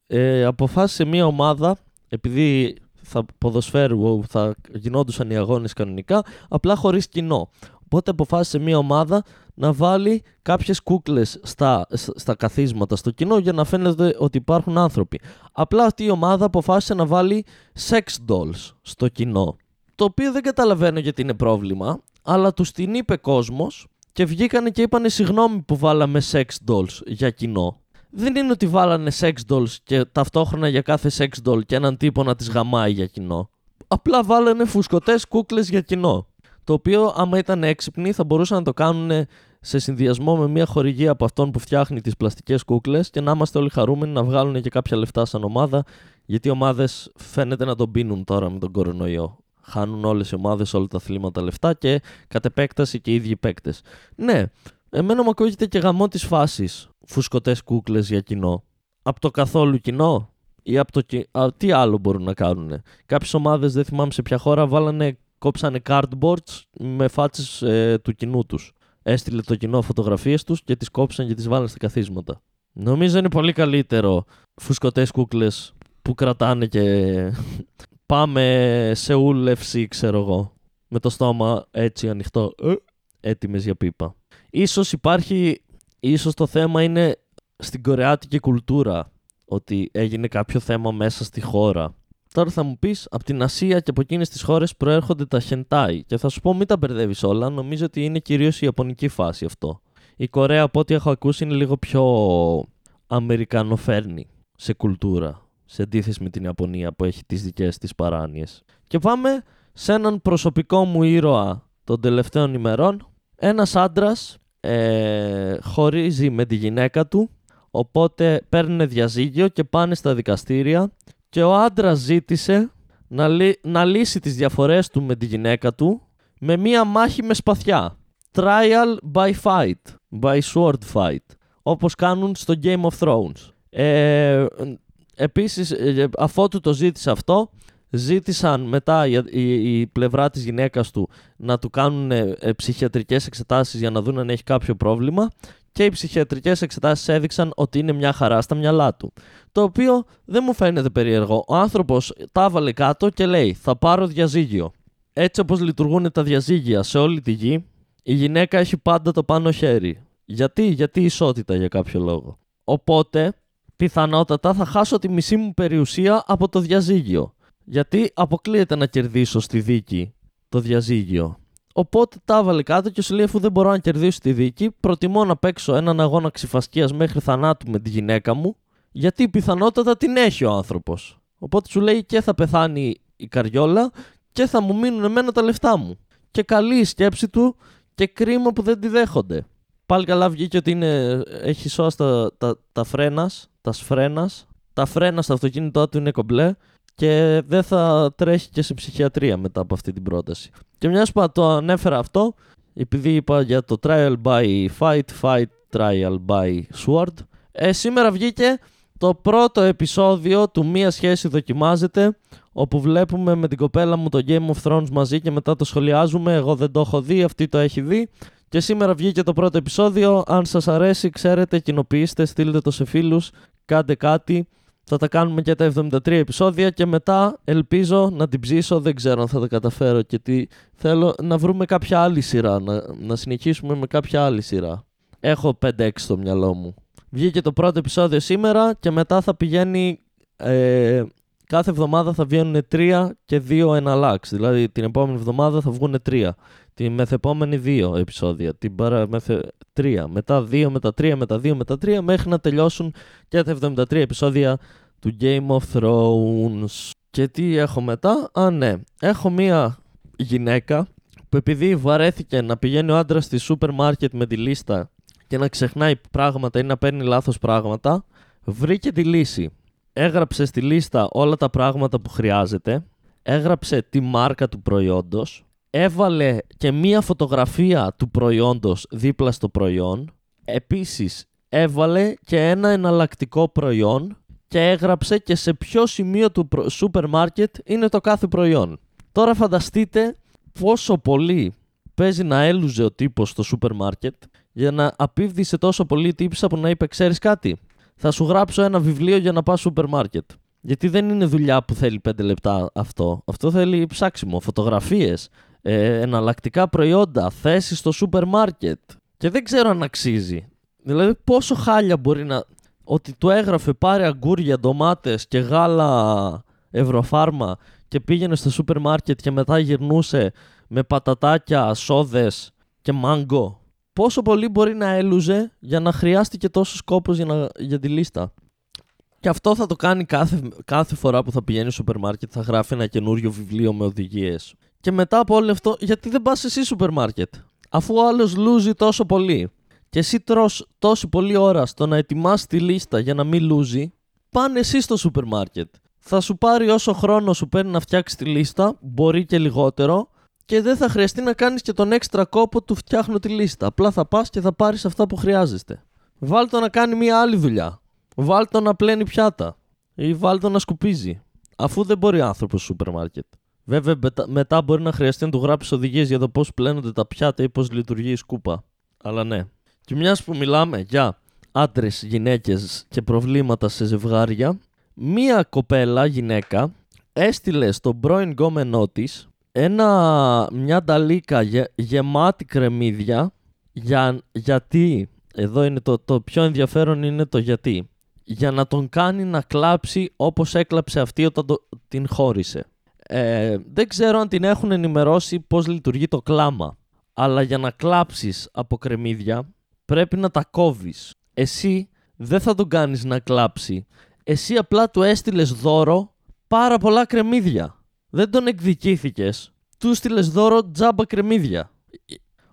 ε, αποφάσισε μια ομάδα, επειδή θα ποδοσφαίρου θα γινόντουσαν οι αγώνες κανονικά, απλά χωρίς κοινό. Οπότε αποφάσισε μια ομάδα να βάλει κάποιες κούκλες στα, στα καθίσματα, στο κοινό, για να φαίνεται ότι υπάρχουν άνθρωποι. Απλά αυτή η ομάδα αποφάσισε να βάλει sex dolls στο κοινό. Το οποίο δεν καταλαβαίνω γιατί είναι πρόβλημα, αλλά τους την είπε κόσμος και βγήκανε και είπανε συγγνώμη που βάλαμε sex dolls για κοινό. Δεν είναι ότι βάλανε sex dolls και ταυτόχρονα για κάθε sex doll και έναν τύπο να τις γαμάει για κοινό. Απλά βάλανε φουσκωτές κούκλες για κοινό. Το οποίο άμα ήταν έξυπνοι θα μπορούσαν να το κάνουν σε συνδυασμό με μια χορηγία από αυτόν που φτιάχνει τις πλαστικές κούκλες και να είμαστε όλοι χαρούμενοι να βγάλουν και κάποια λεφτά σαν ομάδα, γιατί οι ομάδες φαίνεται να τον πίνουν τώρα με τον κορονοϊό. Χάνουν όλες οι ομάδες, όλα τα αθλήματα λεφτά και κατ' επέκταση και οι ίδιοι παίκτες. Ναι, εμένα μου ακούγεται και γαμό της φάσης φουσκωτές κούκλες για κοινό. Από το καθόλου κοινό ή από το κοι... Α, τι άλλο μπορούν να κάνουν. Κάποιες ομάδες, δεν θυμάμαι σε ποια χώρα, βάλανε. Κόψανε cardboards με φάτσες ε, του κοινού τους. Έστειλε το κοινό φωτογραφίες τους και τις κόψαν και τις βάλανε στα καθίσματα. Νομίζω είναι πολύ καλύτερο φουσκωτές κούκλες που κρατάνε και πάμε σε ούλευση, ξέρω εγώ, με το στόμα έτσι ανοιχτό, έτοιμες για πίπα. Ίσως υπάρχει, ίσως το θέμα είναι στην κορεάτικη κουλτούρα, ότι έγινε κάποιο θέμα μέσα στη χώρα. Τώρα θα μου πεις, από την Ασία και από εκείνες τις χώρες προέρχονται τα χεντάι και θα σου πω μην τα μπερδεύεις όλα, νομίζω ότι είναι κυρίως η ιαπωνική φάση αυτό. Η Κορέα, από ό,τι έχω ακούσει, είναι λίγο πιο αμερικανοφέρνη σε κουλτούρα, σε αντίθεση με την Ιαπωνία που έχει τις δικές της παράνοιες. Και πάμε σε έναν προσωπικό μου ήρωα των τελευταίων ημερών. Ένας άντρας ε, χωρίζει με τη γυναίκα του, οπότε παίρνει διαζύγιο και πάνε στα δικαστήρια και ο άντρας ζήτησε να, λύ- να λύσει τις διαφορές του με τη γυναίκα του με μία μάχη με σπαθιά. Trial by fight, by sword fight, όπως κάνουν στο Game of Thrones. Ε, επίσης, αφότου το ζήτησε αυτό, ζήτησαν μετά η, η, η πλευρά της γυναίκας του να του κάνουν ε, ε, ψυχιατρικές εξετάσεις για να δουν αν έχει κάποιο πρόβλημα και οι ψυχιατρικές εξετάσεις έδειξαν ότι είναι μια χαρά στα μυαλά του. Το οποίο δεν μου φαίνεται περίεργο. Ο άνθρωπος τα έβαλε κάτω και λέει «θα πάρω διαζύγιο». Έτσι όπως λειτουργούν τα διαζύγια σε όλη τη γη, η γυναίκα έχει πάντα το πάνω χέρι. Γιατί, γιατί ισότητα για κάποιο λόγο. Οπότε, πιθανότατα θα χάσω τη μισή μου περιουσία από το διαζύγιο. Γιατί αποκλείεται να κερδίσω στη δίκη το διαζύγιο. Οπότε τα έβαλε κάτω και σου λέει, αφού δεν μπορώ να κερδίσω τη δίκη, προτιμώ να παίξω έναν αγώνα ξυφασκίας μέχρι θανάτου με τη γυναίκα μου, γιατί πιθανότατα την έχει ο άνθρωπος. Οπότε σου λέει και θα πεθάνει η καριόλα και θα μου μείνουν εμένα τα λεφτά μου. Και καλή η σκέψη του. Και κρίμα που δεν τη δέχονται. Πάλι καλά βγήκε ότι είναι, έχει σώα στα, τα, τα φρένας, τα σφρένας, τα φρένα στα αυτοκίνητά του είναι κομπλέ και δεν θα τρέχει και σε ψυχιατρία μετά από αυτή την πρόταση. Και μιας που το ανέφερα αυτό, επειδή είπα για το trial by fight, fight trial by sword, ε, σήμερα βγήκε το πρώτο επεισόδιο του Μία Σχέση Δοκιμάζεται, όπου βλέπουμε με την κοπέλα μου το Game of Thrones μαζί και μετά το σχολιάζουμε. Εγώ δεν το έχω δει, αυτή το έχει δει. Και σήμερα βγήκε το πρώτο επεισόδιο. Αν σας αρέσει, ξέρετε, κοινοποιήστε, στείλτε το σε φίλους, κάντε κάτι. Θα τα κάνουμε και τα εβδομήντα τρία επεισόδια και μετά ελπίζω να την ψήσω. Δεν ξέρω αν θα τα καταφέρω γιατί θέλω να βρούμε κάποια άλλη σειρά, να, να συνεχίσουμε με κάποια άλλη σειρά. Έχω πέντε έξι στο μυαλό μου. Βγήκε το πρώτο επεισόδιο σήμερα και μετά θα πηγαίνει... Ε, κάθε εβδομάδα θα βγαίνουν τρία και δύο εναλλάξ. Δηλαδή την επόμενη εβδομάδα θα βγουν τρία. Την μεθεπόμενη δύο επεισόδια. Την παρα... μεθε... τρία. Μετά δύο, μετά τρία, μετά δύο, μετά τρία. Μέχρι να τελειώσουν και τα εβδομήντα τρία επεισόδια του Game of Thrones. Και τι έχω μετά. Α, ναι. Έχω μία γυναίκα που επειδή βαρέθηκε να πηγαίνει ο άντρας στη σούπερ μάρκετ με τη λίστα και να ξεχνάει πράγματα ή να παίρνει λάθος πράγματα, βρήκε τη λύση. Έγραψε στη λίστα όλα τα πράγματα που χρειάζεται, έγραψε τη μάρκα του προϊόντος, έβαλε και μία φωτογραφία του προϊόντος δίπλα στο προϊόν, επίσης έβαλε και ένα εναλλακτικό προϊόν και έγραψε και σε ποιο σημείο του προ... σούπερ μάρκετ είναι το κάθε προϊόν. Τώρα φανταστείτε πόσο πολύ παίζει να έλουζε ο τύπος στο σούπερ μάρκετ για να απίβδησε τόσο πολύ η τύπισσα που να είπε «ξέρεις κάτι, θα σου γράψω ένα βιβλίο για να πας σούπερ μάρκετ». Γιατί δεν είναι δουλειά που θέλει πέντε λεπτά αυτό. Αυτό θέλει ψάξιμο, φωτογραφίες, ε, εναλλακτικά προϊόντα, θέσεις στο σούπερ μάρκετ. Και δεν ξέρω αν αξίζει. Δηλαδή πόσο χάλια μπορεί να... Ότι του έγραφε πάρε αγκούρια, ντομάτες και γάλα ευρωφάρμα και πήγαινε στο σούπερ μάρκετ και μετά γυρνούσε με πατατάκια, σόδες και μάγκο. Πόσο πολύ μπορεί να έλουζε για να χρειάστηκε τόσος κόπος για, να, για τη λίστα. Και αυτό θα το κάνει κάθε, κάθε φορά που θα πηγαίνει στο σούπερ μάρκετ, θα γράφει ένα καινούριο βιβλίο με οδηγίες. Και μετά από όλο αυτό, γιατί δεν πας εσύ σούπερ μάρκετ, αφού ο άλλος λούζει τόσο πολύ και εσύ τρως τόση πολλή ώρα στο να ετοιμάσεις τη λίστα για να μην λούζει, πάνε εσύ στο σούπερ μάρκετ. Θα σου πάρει όσο χρόνο σου παίρνει να φτιάξεις τη λίστα, μπορεί και λιγότερο. Και δεν θα χρειαστεί να κάνεις και τον έξτρα κόπο του φτιάχνω τη λίστα. Απλά θα πας και θα πάρεις αυτά που χρειάζεστε. Βάλτο να κάνει μια άλλη δουλειά. Βάλτο να πλένει πιάτα. Ή βάλτο να σκουπίζει. Αφού δεν μπορεί άνθρωπος στο σούπερ μάρκετ. Βέβαια μετά μπορεί να χρειαστεί να του γράψεις οδηγίες για το πώς πλένονται τα πιάτα ή πώς λειτουργεί η σκούπα. Αλλά ναι. Και μιας που μιλάμε για άντρες, γυναίκες και προβλήματα σε ζευγάρια, μία κοπέλα, γυναίκα, έστειλε στον πρώην γκόμενό της ένα, μια νταλίκα γε, γεμάτη κρεμμύδια για, γιατί, εδώ είναι το, το πιο ενδιαφέρον είναι το γιατί, για να τον κάνει να κλάψει όπως έκλαψε αυτή όταν το, την χώρισε. Ε, δεν ξέρω αν την έχουν ενημερώσει πώς λειτουργεί το κλάμα, αλλά για να κλάψεις από κρεμμύδια πρέπει να τα κόβεις. Εσύ δεν θα τον κάνεις να κλάψει. Εσύ απλά του έστειλες δώρο πάρα πολλά κρεμμύδια. Δεν τον εκδικήθηκες. Του έστειλες δώρο τζάμπα κρεμμύδια.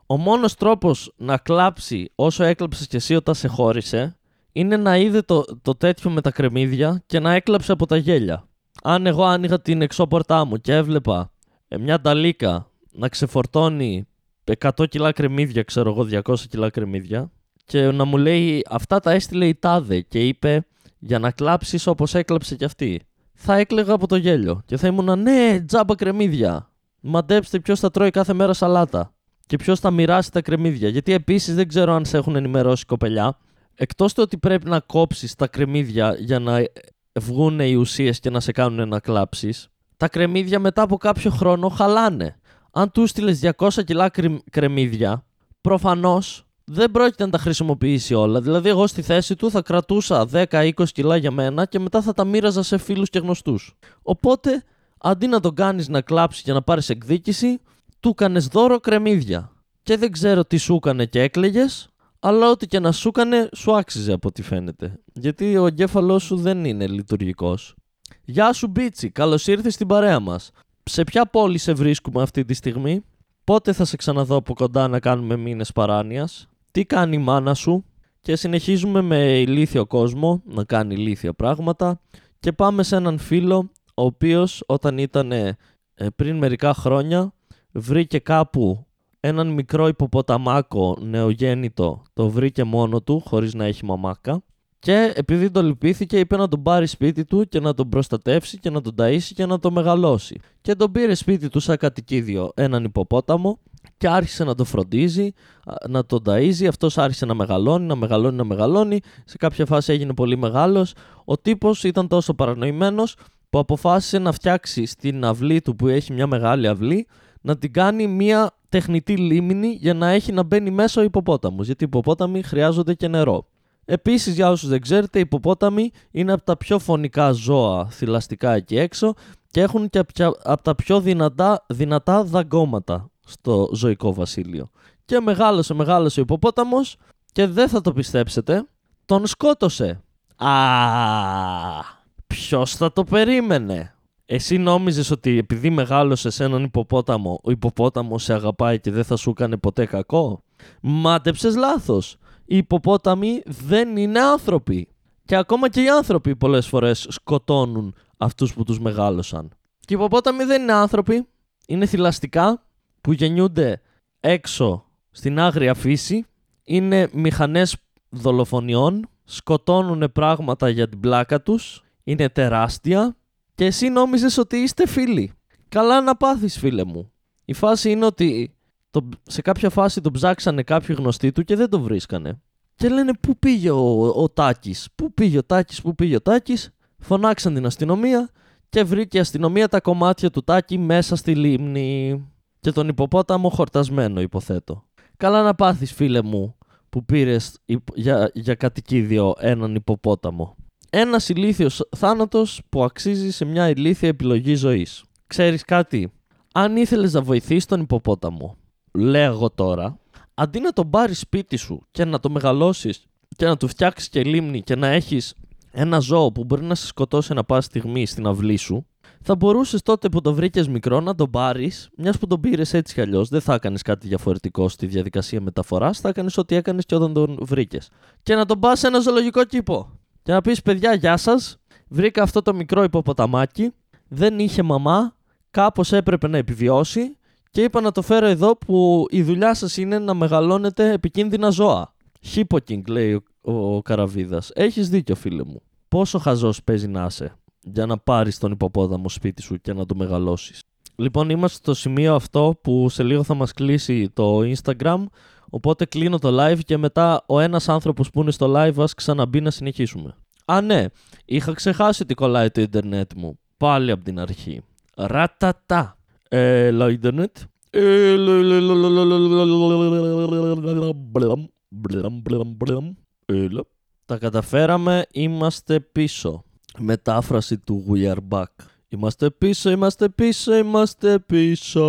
Ο μόνος τρόπος να κλάψει όσο έκλαψες κι εσύ όταν σε χώρισε είναι να είδε το, το τέτοιο με τα κρεμμύδια και να έκλαψε από τα γέλια. Αν εγώ άνοιγα την εξώπορτά μου και έβλεπα ε, μια ταλίκα να ξεφορτώνει εκατό κιλά κρεμμύδια, ξέρω εγώ, διακόσια κιλά κρεμμύδια, και να μου λέει αυτά τα έστειλε η τάδε και είπε για να κλάψεις όπως έκλαψε κι αυτή, θα έκλαιγα από το γέλιο και θα ήμουν ναι, τζάμπα κρεμμύδια. Μαντέψτε ποιος θα τρώει κάθε μέρα σαλάτα και ποιος θα μοιράσει τα κρεμμύδια. Γιατί επίσης δεν ξέρω αν σε έχουν ενημερώσει, κοπελιά, εκτός του ότι πρέπει να κόψεις τα κρεμμύδια για να βγουν οι ουσίες και να σε κάνουν να κλάψεις, τα κρεμμύδια μετά από κάποιο χρόνο χαλάνε. Αν του στείλες διακόσια κιλά κρε... κρεμμύδια, προφανώς δεν πρόκειται να τα χρησιμοποιήσει όλα. Δηλαδή, εγώ στη θέση του θα κρατούσα δέκα με είκοσι κιλά για μένα και μετά θα τα μοίραζα σε φίλους και γνωστούς. Οπότε, αντί να τον κάνεις να κλάψει και να πάρεις εκδίκηση, του κάνες δώρο κρεμμύδια. Και δεν ξέρω τι σου έκανε και έκλαιγες, αλλά ό,τι και να σου έκανε, σου άξιζε από ό,τι φαίνεται. Γιατί ο εγκέφαλός σου δεν είναι λειτουργικός. Γεια σου, Μπίτσι, καλώς ήρθες στην παρέα μας. Σε ποια πόλη σε βρίσκουμε αυτή τη στιγμή? Πότε θα σε ξαναδώ από κοντά να κάνουμε μήνες παράνοιας? Τι κάνει η μάνα σου? Και συνεχίζουμε με ηλίθιο κόσμο να κάνει ηλίθια πράγματα. Και πάμε σε έναν φίλο, ο οποίος όταν ήταν ε, πριν μερικά χρόνια, βρήκε κάπου έναν μικρό υποποταμάκο νεογέννητο. Το βρήκε μόνο του, χωρίς να έχει μαμάκα. Και επειδή το λυπήθηκε, είπε να τον πάρει σπίτι του και να τον προστατεύσει και να τον ταΐσει και να τον μεγαλώσει. Και τον πήρε σπίτι του σαν κατοικίδιο έναν υποπόταμο και άρχισε να τον φροντίζει, να τον ταΐζει. Αυτός άρχισε να μεγαλώνει, να μεγαλώνει, να μεγαλώνει. Σε κάποια φάση έγινε πολύ μεγάλος. Ο τύπος ήταν τόσο παρανοημένος που αποφάσισε να φτιάξει στην αυλή του, που έχει μια μεγάλη αυλή, να την κάνει μια τεχνητή λίμνη για να έχει να μπαίνει μέσα ο υποπόταμος. Γιατί οι υποπόταμοι χρειάζονται και νερό. Επίσης, για όσους δεν ξέρετε, οι υποπόταμοι είναι από τα πιο φωνικά ζώα θηλαστικά εκεί έξω και έχουν και από τα πιο δυνατά, δυνατά δαγκώματα στο ζωικό βασίλειο. Και μεγάλωσε, μεγάλωσε ο υποπόταμος και δεν θα το πιστέψετε, τον σκότωσε. Α, ποιος θα το περίμενε? Εσύ νόμιζες ότι επειδή μεγάλωσες έναν υποπόταμο, ο υποπόταμος σε αγαπάει και δεν θα σου έκανε ποτέ κακό? Μάτεψες λάθος. Οι υποπόταμοι δεν είναι άνθρωποι. Και ακόμα και οι άνθρωποι πολλές φορές σκοτώνουν αυτούς που τους μεγάλωσαν. Και οι υποπόταμοι δεν είναι άνθρωποι. Είναι θηλαστικά που γεννιούνται έξω στην άγρια φύση. Είναι μηχανές δολοφονιών. Σκοτώνουν πράγματα για την πλάκα τους. Είναι τεράστια. Και εσύ νόμιζες ότι είστε φίλοι. Καλά να πάθεις, φίλε μου. Η φάση είναι ότι σε κάποια φάση τον ψάξανε κάποιοι γνωστοί του και δεν τον βρίσκανε. Και λένε πού πήγε ο, ο Τάκης, πού πήγε ο Τάκης, πού πήγε ο Τάκης. Φωνάξαν την αστυνομία και βρήκε η αστυνομία τα κομμάτια του Τάκη μέσα στη λίμνη. Και τον υποπόταμο χορτασμένο, υποθέτω. Καλά να πάθεις, φίλε μου, που πήρες για, για κατοικίδιο έναν υποπόταμο. Ένας ηλίθιος θάνατος που αξίζει σε μια ηλίθια επιλογή ζωής. Ξέρεις κάτι? Αν ήθελες να βοηθήσεις τον υποπόταμο, λέγω τώρα, αντί να τον πάρεις σπίτι σου και να το μεγαλώσεις και να του φτιάξεις και λίμνη και να έχεις ένα ζώο που μπορεί να σε σκοτώσει να πας στιγμή στην αυλή σου, θα μπορούσες τότε που το βρήκες μικρό να τον πάρεις, μιας που τον πήρες έτσι κι αλλιώς, δεν θα έκανες κάτι διαφορετικό στη διαδικασία μεταφοράς, θα έκανες ό,τι έκανες και όταν τον βρήκες. Και να τον πας σε ένα ζωολογικό κήπο και να πεις παιδιά, γεια σας, βρήκα αυτό το μικρό υποποταμάκι, δεν είχε μαμά, κάπως έπρεπε να επιβιώσει. Και είπα να το φέρω εδώ που η δουλειά σας είναι να μεγαλώνετε επικίνδυνα ζώα. Χίποκινγκ, λέει ο, ο Καραβίδας. Έχεις δίκιο, φίλε μου. Πόσο χαζός παίζει να είσαι για να πάρεις τον υποπόταμο σπίτι σου και να το μεγαλώσεις. Λοιπόν, είμαστε στο σημείο αυτό που σε λίγο θα μας κλείσει το Instagram. Οπότε κλείνω το live και μετά ο ένας άνθρωπος που είναι στο live ας ξαναμπεί να συνεχίσουμε. Α ναι, είχα ξεχάσει τι κολλάει το ίντερνετ μου. Πάλι από την αρχή. Ρατατά. Έλα ίντερνετ. Έλα. Τα καταφέραμε, είμαστε πίσω. Μετάφραση του We Are Back. Είμαστε πίσω, είμαστε πίσω, είμαστε πίσω.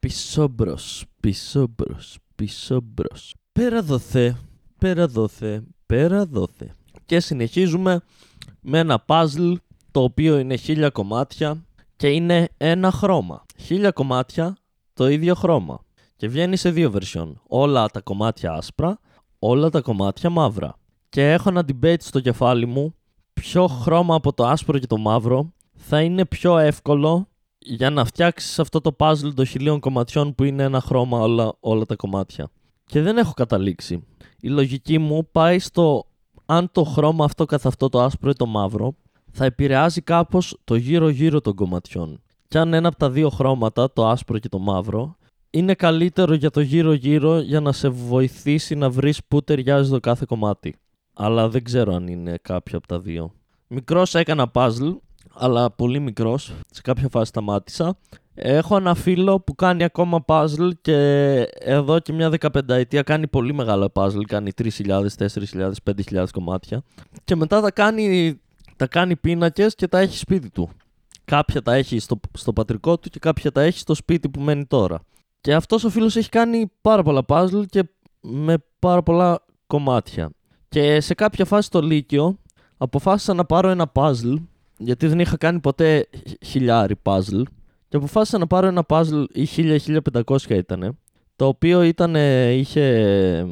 Πίσω μπρος, πίσω μπρος, πίσω μπρος. Πέρα δοθέ, πέρα δοθέ, πέρα δοθέ. Και συνεχίζουμε με ένα puzzle το οποίο είναι χίλια κομμάτια και είναι ένα χρώμα. Χίλια κομμάτια, το ίδιο χρώμα. Και βγαίνει σε δύο version. Όλα τα κομμάτια άσπρα, όλα τα κομμάτια μαύρα. Και έχω ένα debate στο κεφάλι μου ποιο χρώμα από το άσπρο και το μαύρο θα είναι πιο εύκολο για να φτιάξεις αυτό το puzzle των χιλίων κομματιών που είναι ένα χρώμα όλα, όλα τα κομμάτια. Και δεν έχω καταλήξει. Η λογική μου πάει στο αν το χρώμα αυτό καθ' αυτό το άσπρο ή το μαύρο θα επηρεάζει κάπως το γύρω-γύρω των κομματιών. Και αν ένα από τα δύο χρώματα, το άσπρο και το μαύρο, είναι καλύτερο για το γύρω-γύρω για να σε βοηθήσει να βρεις πού ταιριάζει το κάθε κομμάτι. Αλλά δεν ξέρω αν είναι κάποιο από τα δύο. Μικρός έκανα puzzle, αλλά πολύ μικρός. Σε κάποια φάση σταμάτησα. Έχω ένα φίλο που κάνει ακόμα puzzle και εδώ και μια δεκαπενταετία κάνει πολύ μεγάλα puzzle. Κάνει τρεις χιλιάδες, τέσσερις χιλιάδες, πέντε χιλιάδες κομμάτια. Και μετά τα κάνει, τα κάνει πίνακες και τα έχει σπίτι του. Κάποια τα έχει στο, στο πατρικό του και κάποια τα έχει στο σπίτι που μένει τώρα. Και αυτός ο φίλος έχει κάνει πάρα πολλά puzzle και με πάρα πολλά κομμάτια. Και σε κάποια φάση στο Λύκειο αποφάσισα να πάρω ένα puzzle, γιατί δεν είχα κάνει ποτέ χιλιάρι puzzle, και αποφάσισα να πάρω ένα puzzle ή χίλια με χίλια πεντακόσια ήτανε, το οποίο ήτανε, είχε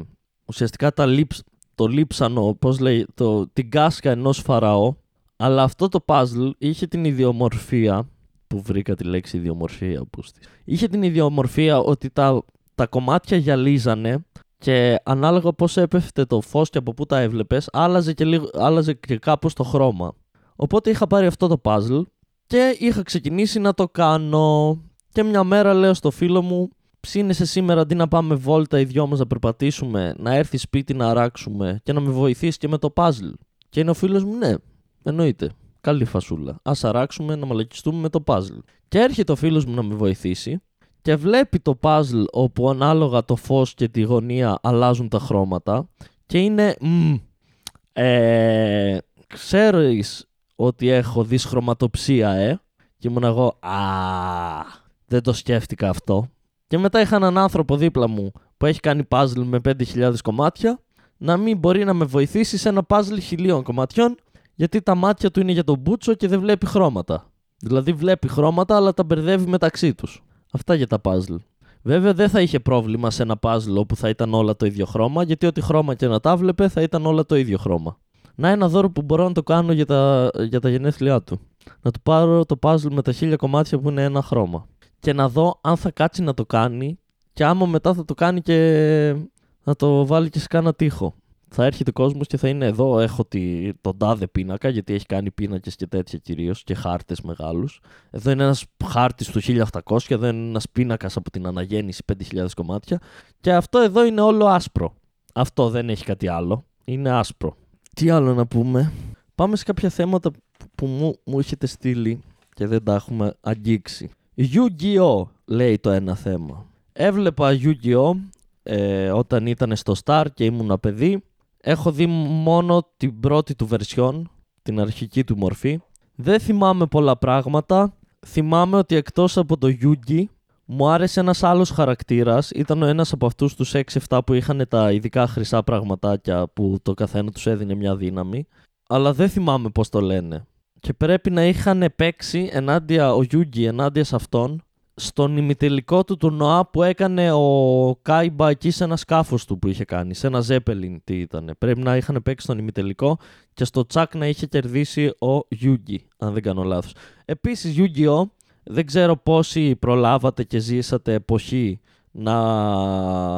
ουσιαστικά τα λείψ, το λείψανο, πώς λέει, το, την κάσκα ενός φαραώ, αλλά αυτό το puzzle είχε την ιδιομορφία, που βρήκα τη λέξη ιδιομορφία, όπως, είχε την ιδιομορφία ότι τα, τα κομμάτια γυαλίζανε, και ανάλογα πώς έπεφτε το φως και από πού τα έβλεπες, άλλαζε και, λίγο, άλλαζε και κάπως το χρώμα. Οπότε είχα πάρει αυτό το puzzle και είχα ξεκινήσει να το κάνω. Και μια μέρα λέω στο φίλο μου, ψήνεσαι σήμερα αντί να πάμε βόλτα οι δυο μας να περπατήσουμε, να έρθει σπίτι να αράξουμε και να με βοηθήσει και με το puzzle? Και είναι ο φίλος μου, ναι, εννοείται, καλή φασούλα, ας αράξουμε να μαλακιστούμε με το puzzle. Και έρχεται ο φίλος μου να με βοηθήσει και βλέπει το puzzle όπου ανάλογα το φως και τη γωνία αλλάζουν τα χρώματα και είναι μ, ε, ξέρεις ότι έχω δυσχρωματοψία ε και ήμουν εγώ α, δεν το σκέφτηκα αυτό. Και μετά είχα έναν άνθρωπο δίπλα μου που έχει κάνει puzzle με πέντε χιλιάδες κομμάτια να μην μπορεί να με βοηθήσει σε ένα puzzle χίλιων κομματιών γιατί τα μάτια του είναι για τον μπούτσο και δεν βλέπει χρώματα. Δηλαδή βλέπει χρώματα αλλά τα μπερδεύει μεταξύ τους. Αυτά για τα puzzle. Βέβαια δεν θα είχε πρόβλημα σε ένα puzzle όπου θα ήταν όλα το ίδιο χρώμα, γιατί ό,τι χρώμα και να τα βλέπε θα ήταν όλα το ίδιο χρώμα. Να ένα δώρο που μπορώ να το κάνω για τα, για τα γενέθλιά του. Να του πάρω το puzzle με τα χίλια κομμάτια που είναι ένα χρώμα. Και να δω αν θα κάτσει να το κάνει και άμα μετά θα το κάνει και να το βάλει και σε κάνα τοίχο. Θα έρχεται κόσμος και θα είναι εδώ, έχω τη, τον τάδε πίνακα, γιατί έχει κάνει πίνακες και τέτοια κυρίως και χάρτες μεγάλους. Εδώ είναι ένας χάρτης του χίλια οκτακόσια, εδώ είναι ένας πίνακας από την αναγέννηση πέντε χιλιάδες κομμάτια και αυτό εδώ είναι όλο άσπρο. Αυτό δεν έχει κάτι άλλο, είναι άσπρο. Τι άλλο να πούμε? Πάμε σε κάποια θέματα που μου, μου έχετε στείλει και δεν τα έχουμε αγγίξει. Yu-Gi-Oh! Λέει το ένα θέμα. Έβλεπα Yu-Gi-Oh! Ε, όταν ήταν στο Star και ήμουνα παιδί. Έχω δει μόνο την πρώτη του version, την αρχική του μορφή. Δεν θυμάμαι πολλά πράγματα. Θυμάμαι ότι εκτός από το Yugi μου άρεσε ένας άλλος χαρακτήρας. Ήταν ο ένας από αυτούς τους έξι εφτά που είχαν τα ειδικά χρυσά πραγματάκια που το καθένα τους έδινε μια δύναμη. Αλλά δεν θυμάμαι πώς το λένε. Και πρέπει να είχαν παίξει ενάντια ο Yugi ενάντια σε αυτόν στον ημιτελικό του τουρνουά που έκανε ο Κάιμπα εκεί σε ένα σκάφος του που είχε κάνει, σε ένα Zeppelin τι ήταν. Πρέπει να είχαν παίξει στον ημιτελικό και στο τσακ να είχε κερδίσει ο Γιούγκι, αν δεν κάνω λάθος. Επίσης, Yu-Gi-Oh! Δεν ξέρω πόσοι προλάβατε και ζήσατε εποχή να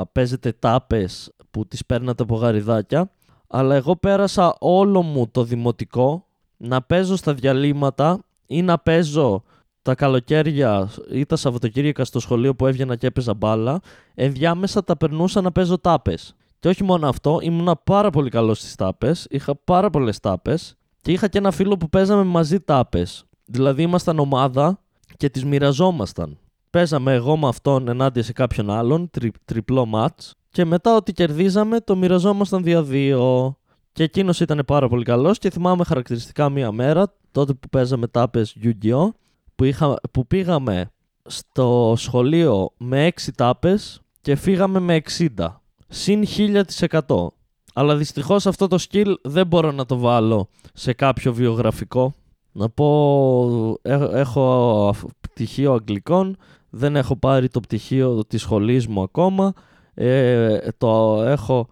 παίζετε τάπες που τις παίρνατε από γαριδάκια, αλλά εγώ πέρασα όλο μου το δημοτικό να παίζω στα διαλύματα ή να παίζω τα καλοκαίρια ή τα Σαββατοκύριακα στο σχολείο που έβγαινα και έπαιζα μπάλα, ενδιάμεσα τα περνούσα να παίζω τάπες. Και όχι μόνο αυτό, ήμουνα πάρα πολύ καλός στις τάπες, είχα πάρα πολλές τάπες και είχα και ένα φίλο που παίζαμε μαζί τάπες. Δηλαδή ήμασταν ομάδα και τις μοιραζόμασταν. Παίζαμε εγώ με αυτόν ενάντια σε κάποιον άλλον, τρι, τριπλό μάτς, και μετά ό,τι κερδίζαμε το μοιραζόμασταν δια δύο. Και εκείνος ήταν πάρα πολύ καλός και θυμάμαι χαρακτηριστικά μία μέρα, τότε που παίζαμε τάπες Yu-Gi-Oh, που, είχα, που πήγαμε στο σχολείο με έξι τάπες και φύγαμε με εξήντα. Συν χίλια τοις εκατό. Αλλά δυστυχώς αυτό το skill δεν μπορώ να το βάλω σε κάποιο βιογραφικό. Να πω, έχω πτυχίο αγγλικών, δεν έχω πάρει το πτυχίο της σχολής μου ακόμα, ε, το έχω,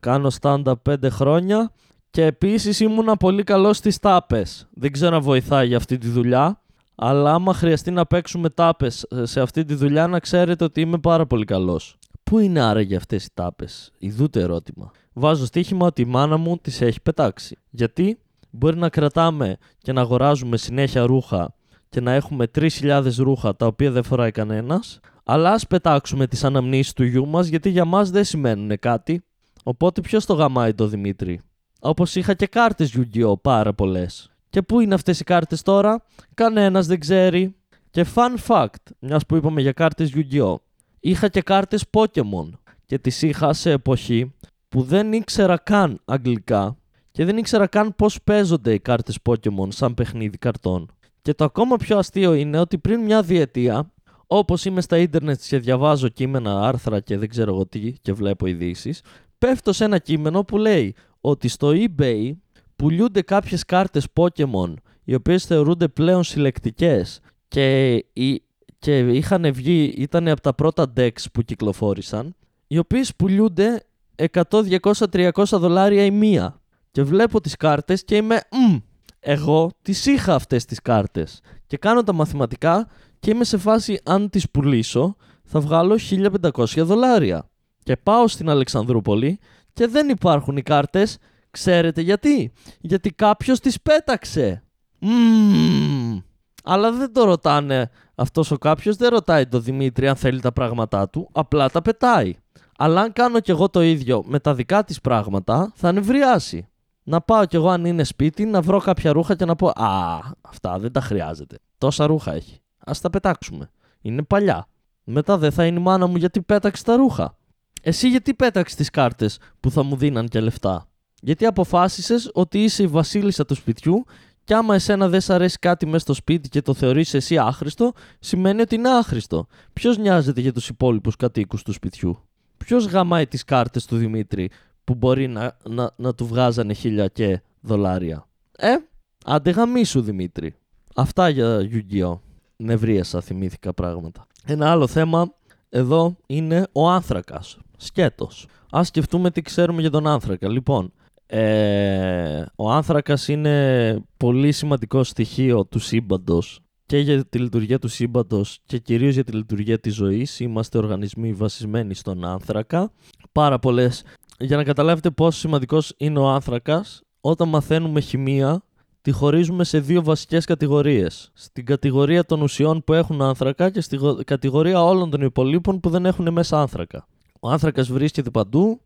κάνω stand-up πέντε χρόνια και επίσης ήμουνα πολύ καλός στις τάπες. Δεν ξέρω αν βοηθάει για αυτή τη δουλειά, αλλά άμα χρειαστεί να παίξουμε τάπες σε αυτή τη δουλειά, να ξέρετε ότι είμαι πάρα πολύ καλός. Πού είναι άραγε αυτές οι τάπες? Ιδού το ερώτημα. Βάζω στοίχημα ότι η μάνα μου τις έχει πετάξει. Γιατί? Μπορεί να κρατάμε και να αγοράζουμε συνέχεια ρούχα και να έχουμε τρεις χιλιάδες ρούχα τα οποία δεν φοράει κανένας, αλλά ας πετάξουμε τις αναμνήσεις του γιού μας, γιατί για μας δεν σημαίνουν κάτι. Οπότε ποιος το γαμάει το Δημήτρη? Όπως είχα και κάρτες Yu-Gi-Oh, πάρα πολλές. Και πού είναι αυτές οι κάρτες τώρα? Κανένας δεν ξέρει. Και fun fact, μιας που είπαμε για κάρτες Yu-Gi-Oh, είχα και κάρτες Pokemon και τις είχα σε εποχή που δεν ήξερα καν αγγλικά και δεν ήξερα καν πώς παίζονται οι κάρτες Pokemon σαν παιχνίδι καρτών. Και το ακόμα πιο αστείο είναι ότι πριν μια διετία, όπως είμαι στα ίντερνετ και διαβάζω κείμενα, άρθρα και δεν ξέρω εγώ τι και βλέπω ειδήσεις, πέφτω σε ένα κείμενο που λέει ότι στο eBay πουλούνται κάποιες κάρτες Pokemon οι οποίες θεωρούνται πλέον συλλεκτικές και, οι... και είχαν βγει, ήταν από τα πρώτα decks που κυκλοφόρησαν, οι οποίες πουλούνται εκατό, διακόσια, τριακόσια δολάρια η μία. Και βλέπω τις κάρτες και είμαι μ, εγώ τις είχα αυτές τις κάρτες. Και κάνω τα μαθηματικά και είμαι σε φάση, αν τις πουλήσω θα βγάλω χίλια πεντακόσια δολάρια. Και πάω στην Αλεξανδρούπολη και δεν υπάρχουν οι κάρτες. Ξέρετε γιατί? Γιατί κάποιος τις πέταξε. Μμμμ. Αλλά δεν το ρωτάνε. Αυτός ο κάποιος δεν ρωτάει τον Δημήτρη αν θέλει τα πράγματά του, απλά τα πετάει. Αλλά αν κάνω κι εγώ το ίδιο με τα δικά της πράγματα, θα νευριάσει. Να πάω κι εγώ, αν είναι σπίτι, να βρω κάποια ρούχα και να πω «Α, αυτά δεν τα χρειάζεται. Τόσα ρούχα έχει. Ας τα πετάξουμε. Είναι παλιά. Μετά δεν θα είναι η μάνα μου γιατί πέταξε τα ρούχα». Εσύ γιατί πέταξες τις κάρτες που θα μου δίναν και λεφτά? Γιατί αποφάσισες ότι είσαι η βασίλισσα του σπιτιού και άμα εσένα δεν σ' αρέσει κάτι μέσα στο σπίτι και το θεωρείς εσύ άχρηστο, σημαίνει ότι είναι άχρηστο. Ποιος νοιάζεται για τους υπόλοιπους κατοίκους του σπιτιού? Ποιος γαμάει τις κάρτες του Δημήτρη που μπορεί να, να, να του βγάζανε χίλια και δολάρια? Ε, άντε γαμίσου Δημήτρη. Αυτά για Yu-Gi-Oh. Νευρίασα, θυμήθηκα πράγματα. Ένα άλλο θέμα εδώ είναι ο άνθρακας. Σκέτος. Ας σκεφτούμε τι ξέρουμε για τον άνθρακα. Λοιπόν, ε, ο άνθρακας είναι πολύ σημαντικό στοιχείο του σύμπαντος και για τη λειτουργία του σύμπαντος και κυρίως για τη λειτουργία της ζωής. Είμαστε οργανισμοί βασισμένοι στον άνθρακα. Πάρα πολλές. Για να καταλάβετε πόσο σημαντικός είναι ο άνθρακας, όταν μαθαίνουμε χημεία, τη χωρίζουμε σε δύο βασικές κατηγορίες. Στην κατηγορία των ουσιών που έχουν άνθρακα και στην κατηγορία όλων των υπολείπων που δεν έχουν μέσα άνθρακα. Ο άνθρακας βρίσκεται παντού,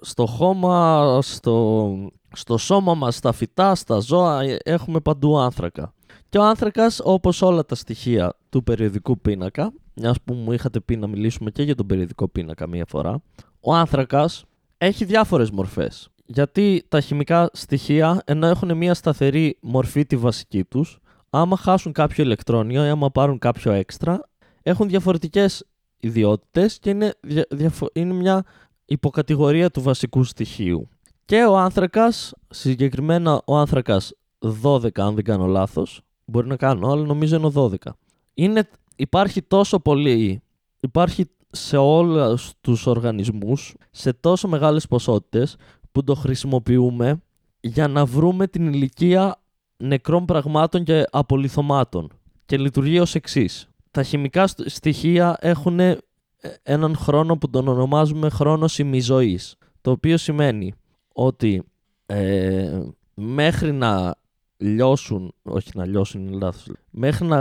στο χώμα, στο, στο σώμα μας, στα φυτά, στα ζώα, έχουμε παντού άνθρακα. Και ο άνθρακας, όπως όλα τα στοιχεία του περιοδικού πίνακα, μιας που μου είχατε πει να μιλήσουμε και για τον περιοδικό πίνακα μία φορά, ο άνθρακας έχει διάφορες μορφές. Γιατί τα χημικά στοιχεία, ενώ έχουν μια σταθερή μορφή τη βασική τους, άμα χάσουν κάποιο ηλεκτρόνιο ή άμα πάρουν κάποιο έξτρα, έχουν διαφορετικές ιδιότητες και είναι, διαφο- είναι μια υποκατηγορία του βασικού στοιχείου. Και ο άνθρακας, συγκεκριμένα ο άνθρακας δώδεκα, αν δεν κάνω λάθος, μπορεί να κάνω, αλλά νομίζω είναι ο δώδεκα. Είναι, υπάρχει τόσο πολύ, υπάρχει σε όλους τους οργανισμούς, σε τόσο μεγάλες ποσότητες, που το χρησιμοποιούμε για να βρούμε την ηλικία νεκρών πραγμάτων και απολιθωμάτων. Και λειτουργεί ως εξής. Τα χημικά στοιχεία έχουν έναν χρόνο που τον ονομάζουμε χρόνο σημιζωής, το οποίο σημαίνει ότι ε, μέχρι να λιώσουν, όχι να λιώσουν, λάθος, μέχρι να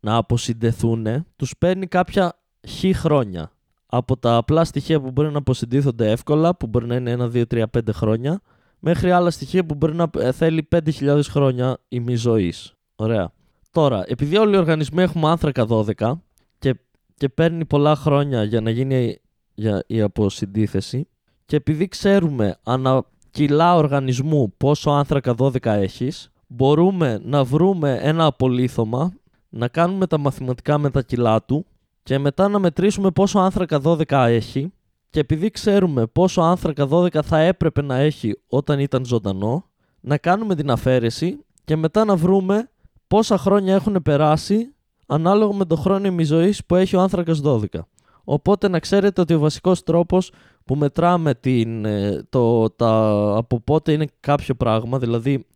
να αποσυντεθούν, τους παίρνει κάποια χι χρόνια. Από τα απλά στοιχεία που μπορεί να αποσυντήθονται εύκολα, που μπορεί να είναι ένα, δύο, τρία, πέντε χρόνια, μέχρι άλλα στοιχεία που μπορεί να θέλει πέντε χιλιάδες χρόνια ημιζωής. Ωραία. Τώρα, επειδή όλοι οι οργανισμοί έχουμε άνθρακα δώδεκα και, και παίρνει πολλά χρόνια για να γίνει για η αποσυντήθεση, και επειδή ξέρουμε ανά κιλά οργανισμού πόσο άνθρακα δώδεκα έχεις, μπορούμε να βρούμε ένα απολύθωμα, να κάνουμε τα μαθηματικά με τα κιλά του και μετά να μετρήσουμε πόσο άνθρακα δώδεκα έχει, και επειδή ξέρουμε πόσο άνθρακα δώδεκα θα έπρεπε να έχει όταν ήταν ζωντανό, να κάνουμε την αφαίρεση και μετά να βρούμε πόσα χρόνια έχουν περάσει ανάλογα με το χρόνο ημιζωής που έχει ο άνθρακας δώδεκα. Οπότε να ξέρετε ότι ο βασικός τρόπος που μετράμε την, το, τα, από πότε είναι κάποιο πράγμα, δηλαδή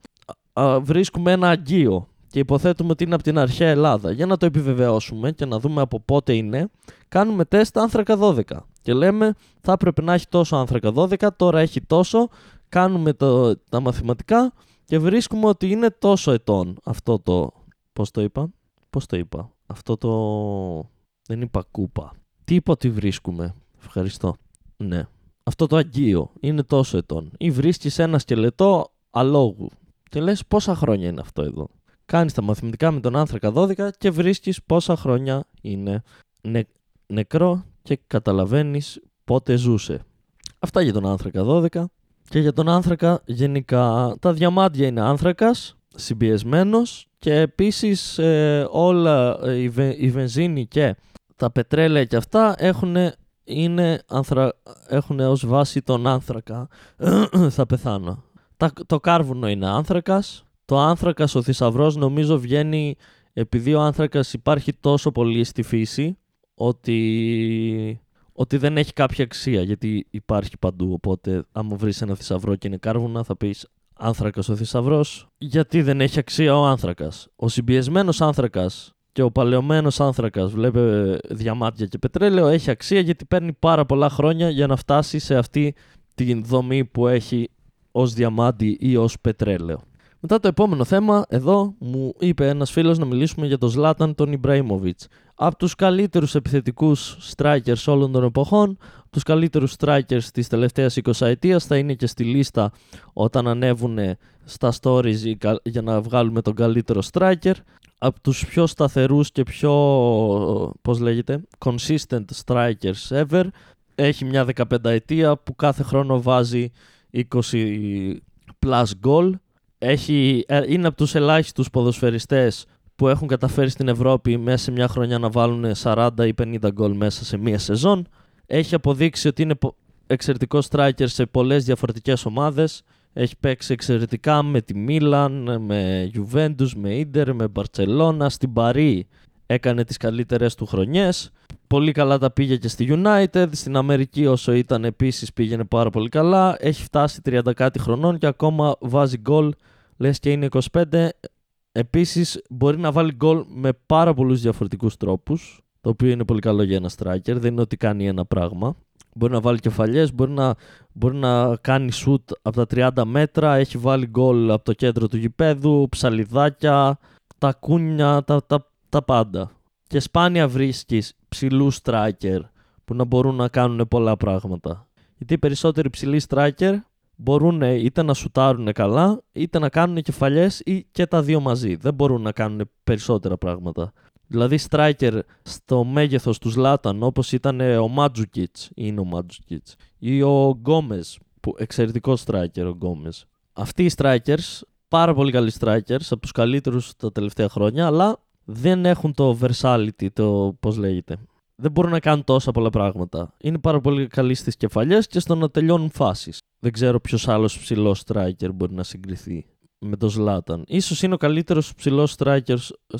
α, α, βρίσκουμε ένα αγκείο και υποθέτουμε ότι είναι από την αρχαία Ελλάδα. Για να το επιβεβαιώσουμε και να δούμε από πότε είναι, κάνουμε τεστ άνθρακα δώδεκα και λέμε θα έπρεπε να έχει τόσο άνθρακα δώδεκα, τώρα έχει τόσο, κάνουμε το, τα μαθηματικά και βρίσκουμε ότι είναι τόσο ετών. Αυτό το... πώς το είπα? Πώς το είπα? Αυτό το... δεν είπα κούπα. Τι είπα ότι βρίσκουμε? Ευχαριστώ. Ναι. Αυτό το αγκείο είναι τόσο ετών. Ή βρίσκεις ένα σκελετό αλόγου και λες πόσα χρόνια είναι αυτό εδώ. Κάνεις τα μαθηματικά με τον άνθρακα δώδεκα και βρίσκεις πόσα χρόνια είναι νε... νεκρό και καταλαβαίνεις πότε ζούσε. Αυτά για τον άνθρακα δώδεκα. Και για τον άνθρακα γενικά, τα διαμάντια είναι άνθρακας, συμπιεσμένος, και επίσης ε, όλα ε, η, βε, η βενζίνη και τα πετρέλαια και αυτά έχουν, είναι, ανθρα, έχουν ως βάση τον άνθρακα. Θα πεθάνω. Τα, το κάρβουνο είναι άνθρακας. Το άνθρακας ο θησαυρός νομίζω βγαίνει επειδή ο άνθρακας υπάρχει τόσο πολύ στη φύση ότι... ότι δεν έχει κάποια αξία, γιατί υπάρχει παντού. Οπότε, άμα βρεις ένα θησαυρό και είναι κάρβουνα, θα πεις άνθρακας ο θησαυρός, γιατί δεν έχει αξία ο άνθρακας. Ο συμπιεσμένος άνθρακας και ο παλαιωμένος άνθρακας, βλέπε διαμάντια και πετρέλαιο, έχει αξία γιατί παίρνει πάρα πολλά χρόνια για να φτάσει σε αυτή τη δομή που έχει ως διαμάντι ή ως πετρέλαιο. Μετά το επόμενο θέμα, εδώ μου είπε ένας φίλος να μιλήσουμε για τον Ζλάταν τον Ιμπραήμοβιτς. Από τους καλύτερους επιθετικούς strikers όλων των εποχών, από τους καλύτερους strikers της τελευταίας εικοσαετίας, θα είναι και στη λίστα όταν ανέβουν στα stories για να βγάλουμε τον καλύτερο striker. Από τους πιο σταθερούς και πιο, πώς λέγεται, consistent strikers ever. Έχει μια δεκαπενταετία που κάθε χρόνο βάζει είκοσι plus goal. Έχει, είναι από τους ελάχιστους ποδοσφαιριστές που έχουν καταφέρει στην Ευρώπη μέσα σε μια χρονιά να βάλουν σαράντα ή πενήντα γκολ μέσα σε μια σεζόν. Έχει αποδείξει ότι είναι εξαιρετικό striker σε πολλές διαφορετικές ομάδες. Έχει παίξει εξαιρετικά με τη Μίλαν, με Γιουβέντους, με Ίντερ, με Μπαρτσελώνα. Στην Παρί έκανε τις καλύτερες του χρονιές. Πολύ καλά τα πήγε και στη United. Στην Αμερική όσο ήταν επίσης πήγαινε πάρα πολύ καλά. Έχει φτάσει τριάντα κάτι χρονών και ακόμα βάζει γκολ. Λες και είναι είκοσι πέντε. Επίσης μπορεί να βάλει γκολ με πάρα πολλούς διαφορετικούς τρόπους, το οποίο είναι πολύ καλό για ένα striker. Δεν είναι ότι κάνει ένα πράγμα. Μπορεί να βάλει κεφαλιές, μπορεί να, μπορεί να κάνει shoot από τα τριάντα μέτρα. Έχει βάλει γκολ από το κέντρο του γηπέδου, ψαλιδάκια, τα κούνια, τα, τα, τα πάντα. Και σπάνια βρίσκεις ψηλούς striker που να μπορούν να κάνουν πολλά πράγματα. Γιατί οι περισσότεροι ψηλοί striker μπορούν είτε να σουτάρουν καλά, είτε να κάνουν κεφαλιές ή και τα δύο μαζί. Δεν μπορούν να κάνουν περισσότερα πράγματα. Δηλαδή striker στο μέγεθος του Ζλάταν, όπως ήταν ο Μάντζουκιτς, είναι ο Μάντζουκιτς, ή ο Γκόμες, που εξαιρετικό striker ο Γκόμες. Αυτοί οι strikers, πάρα πολύ καλοί strikers, από τους καλύτερους τα τελευταία χρόνια, αλλά δεν έχουν το versatility, το πώς λέγεται. Δεν μπορούν να κάνουν τόσα πολλά πράγματα. Είναι πάρα πολύ καλοί στις κεφαλιές και στο να τελειώνουν φάσεις. Δεν ξέρω ποιος άλλος ψηλός striker μπορεί να συγκριθεί με τον Ζλάταν. Ίσως είναι ο καλύτερος ψηλός striker,